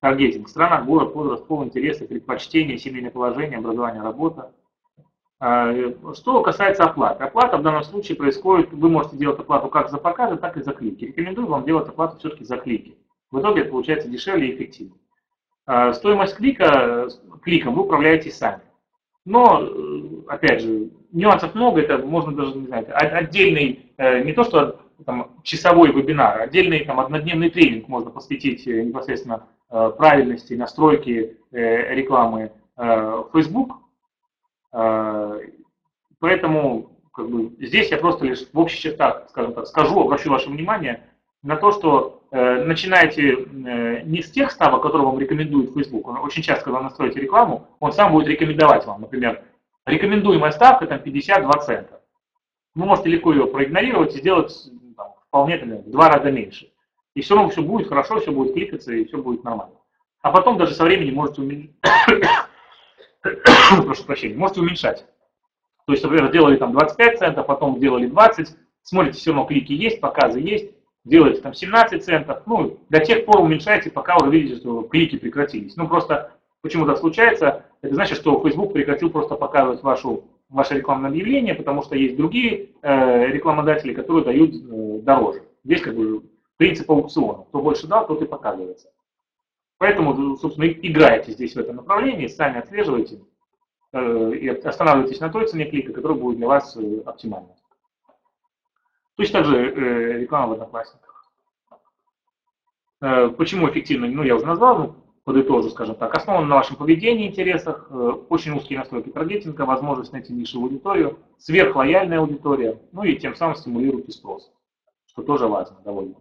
таргетинг, страна, город, возраст, пол, интересы, предпочтения, семейное положение, образование, работа. Что касается оплаты. Оплата в данном случае происходит, вы можете делать оплату как за показы, так и за клики. Рекомендую вам делать оплату все-таки за клики. В итоге это получается дешевле и эффективнее. Стоимость кликом вы управляете сами. Но, опять же, нюансов много, это можно даже, не знаю, отдельный, не то что там, часовой вебинар, отдельный там, однодневный тренинг можно посвятить непосредственно правильности, настройке рекламы в Facebook. Поэтому как бы, здесь я просто лишь в общих чертах, скажем так, скажу, обращу ваше внимание на то, что начинайте не с тех ставок, которые вам рекомендует Facebook. Очень часто, когда вы настроите рекламу, он сам будет рекомендовать вам. Например, рекомендуемая ставка там 52 цента. Вы можете легко ее проигнорировать и сделать там, вполне в 2 раза меньше. И все равно все будет хорошо, все будет кликаться, и все будет нормально. А потом даже со временем можете уменьшать. То есть, например, делали там 25 центов, потом делали 20, смотрите, все равно клики есть, показы есть, делаете там 17 центов, ну, до тех пор уменьшаете, пока вы видите, что клики прекратились. Ну, просто почему так случается, это значит, что Facebook прекратил просто показывать ваше рекламное объявление, потому что есть другие рекламодатели, которые дают дороже. Здесь как бы принцип аукциона, кто больше дал, тот и показывается. Поэтому, собственно, играете здесь в этом направлении, сами отслеживаете и останавливаетесь на той цене клика, которая будет для вас оптимальной. Точно так же реклама в Одноклассниках. Почему эффективно? Ну, я уже назвал, подытожу, скажем так. Основано на вашем поведении, интересах, очень узкие настройки таргетинга, возможность найти нишевую аудиторию, сверхлояльная аудитория, ну и тем самым стимулируете спрос, что тоже важно довольно.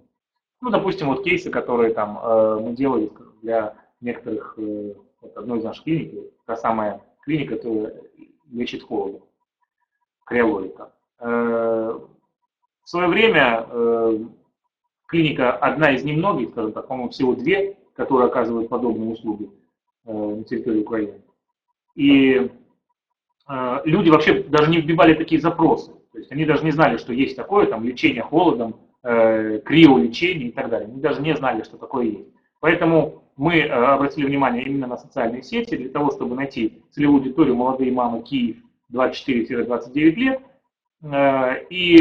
Ну, допустим, вот кейсы, которые там мы делали для некоторых, вот одной из наших клиник, та самая клиника, которая лечит холод, Криологика. В свое время клиника одна из немногих, скажем так, по-моему, всего две, которые оказывают подобные услуги на территории Украины. И люди вообще даже не вбивали такие запросы, то есть они даже не знали, что есть такое, там, лечение холодом, криолечение и так далее. Мы даже не знали, что такое есть. Поэтому мы обратили внимание именно на социальные сети для того, чтобы найти целевую аудиторию молодые мамы Киев 24-29 лет. И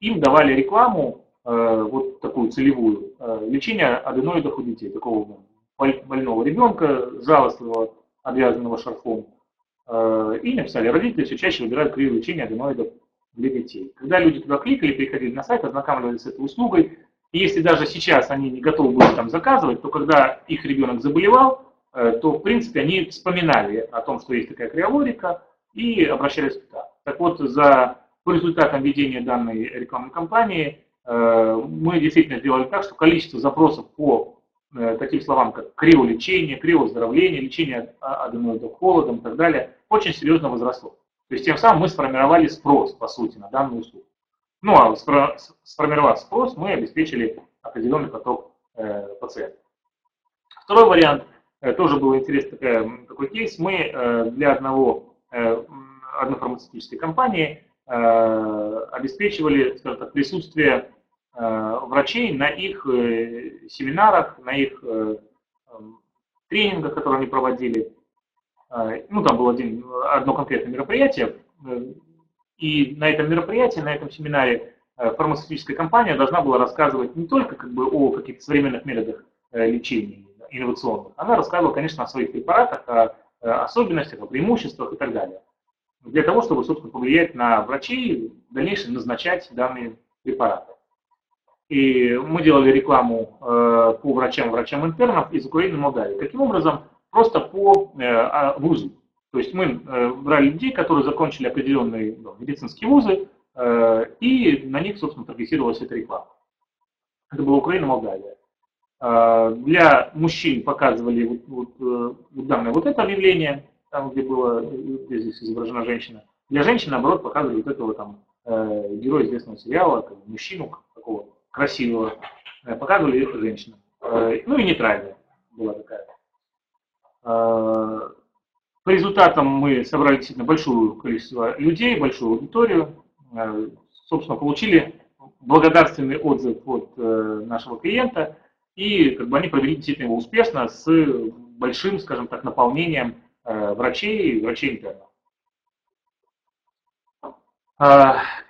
им давали рекламу, вот такую целевую, лечение аденоидов у детей, такого больного ребенка, жалостливого, обвязанного шарфом. И написали, родители все чаще выбирают криолечение аденоидов для детей. Когда люди туда кликали, переходили на сайт, ознакомливались с этой услугой, и если даже сейчас они не готовы были там заказывать, то когда их ребенок заболевал, то в принципе они вспоминали о том, что есть такая криологика, и обращались туда. Так вот, по результатам ведения данной рекламной кампании мы действительно сделали так, что количество запросов по таким словам, как криолечение, криооздоровление, лечение аденоидов холодом и так далее, очень серьезно возросло. То есть тем самым мы сформировали спрос, по сути, на данную услугу. Ну а сформировав спрос, мы обеспечили определенный поток пациентов. Второй вариант, тоже был интересный такой кейс. Мы для одной фармацевтической компании обеспечивали, скажем так, присутствие врачей на их семинарах, на их тренингах, которые они проводили. Ну, там было одно конкретное мероприятие, и на этом мероприятии, на этом семинаре фармацевтическая компания должна была рассказывать не только как бы о каких-то современных методах лечения, инновационных, она рассказывала, конечно, о своих препаратах, о особенностях, о преимуществах и так далее, для того, чтобы, собственно, повлиять на врачей, в дальнейшем назначать данные препараты. И мы делали рекламу по врачам-интернам из Украины и Молдавии. Каким образом? Просто по вузу. То есть мы брали людей, которые закончили определенные медицинские вузы, и на них, собственно, таргетировалась эта реклама. Это была Украина, Молдавия. Для мужчин показывали данное это объявление, там, где здесь изображена женщина. Для женщин, наоборот, показывали этого там героя известного сериала, там, мужчину такого красивого. Показывали эту женщину. Ну и нейтральная была такая. По результатам мы собрали действительно большое количество людей, большую аудиторию, собственно, получили благодарственный отзыв от нашего клиента, и как бы они провели действительно его успешно с большим, скажем так, наполнением врачей и врачей-интернов.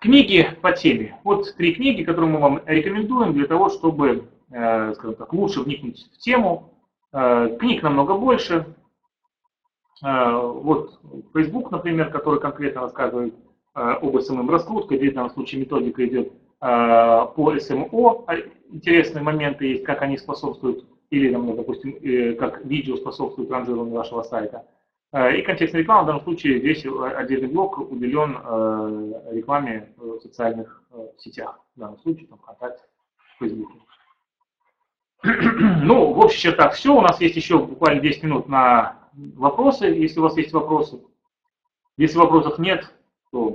Книги по теме. Вот три книги, которые мы вам рекомендуем для того, чтобы, скажем так, лучше вникнуть в тему. Книг намного больше. Вот Facebook, например, который конкретно рассказывает об СММ-раскрутке, здесь в данном случае методика идет по СМО, интересные моменты есть, как они способствуют, или, допустим, как видео способствует ранжированию вашего сайта. И контекстная реклама, в данном случае здесь отдельный блок уделен рекламе в социальных сетях, в данном случае там, ВКонтакте, Facebook. Ну, в общих чертах все. У нас есть еще буквально 10 минут на вопросы, если у вас есть вопросы. Если вопросов нет, то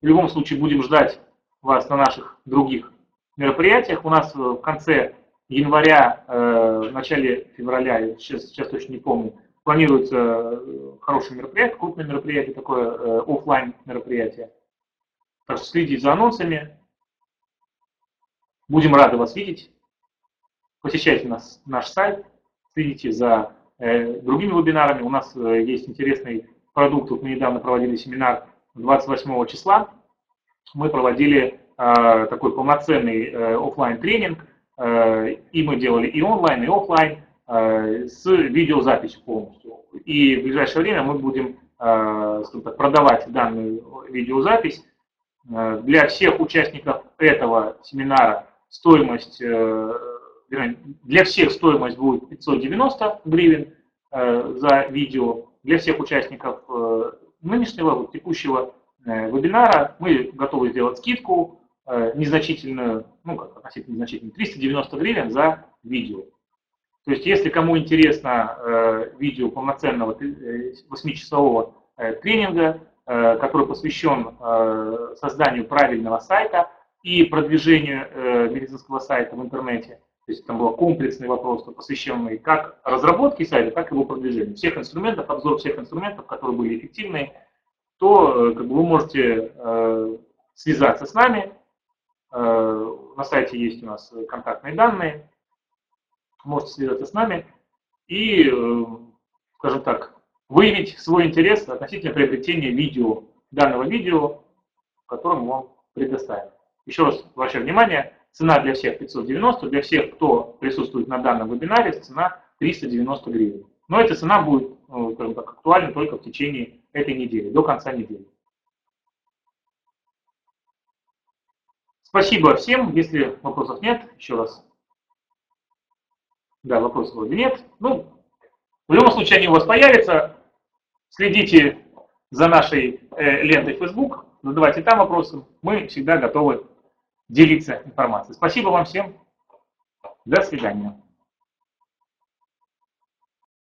в любом случае будем ждать вас на наших других мероприятиях. У нас в конце января, в начале февраля, я сейчас точно не помню, планируется хорошее мероприятие, крупное мероприятие, такое офлайн мероприятие. Так что следите за анонсами. Будем рады вас видеть. Посещайте наш сайт, следите за другими вебинарами. У нас есть интересный продукт. Вот мы недавно проводили семинар 28 числа. Мы проводили такой полноценный офлайн-тренинг. И мы делали и онлайн, и офлайн с видеозаписью полностью. И в ближайшее время мы будем продавать данную видеозапись. Для всех участников этого семинара стоимость, для всех стоимость будет 590 гривен за видео. Для всех участников нынешнего, текущего вебинара мы готовы сделать скидку незначительную, ну, относительно незначительную, 390 гривен за видео. То есть, если кому интересно видео полноценного 8-часового тренинга, который посвящен созданию правильного сайта и продвижению медицинского сайта в интернете. То есть там был комплексный вопрос, посвященный как разработке сайта, так и его продвижению. Всех инструментов, обзор всех инструментов, которые были эффективны, то вы можете связаться с нами. На сайте есть у нас контактные данные. Можете связаться с нами и, скажем так, выявить свой интерес относительно приобретения видео, данного видео, которое мы вам предоставим. Еще раз обращаю внимание, цена для всех 590, для всех, кто присутствует на данном вебинаре, цена 390 гривен. Но эта цена будет, скажем так, актуальна только в течение этой недели, до конца недели. Спасибо всем, если вопросов нет, еще раз. Да, вопросов вроде нет. Ну, в любом случае они у вас появятся. Следите за нашей лентой Facebook, задавайте там вопросы. Мы всегда готовы делиться информацией. Спасибо вам всем. До свидания.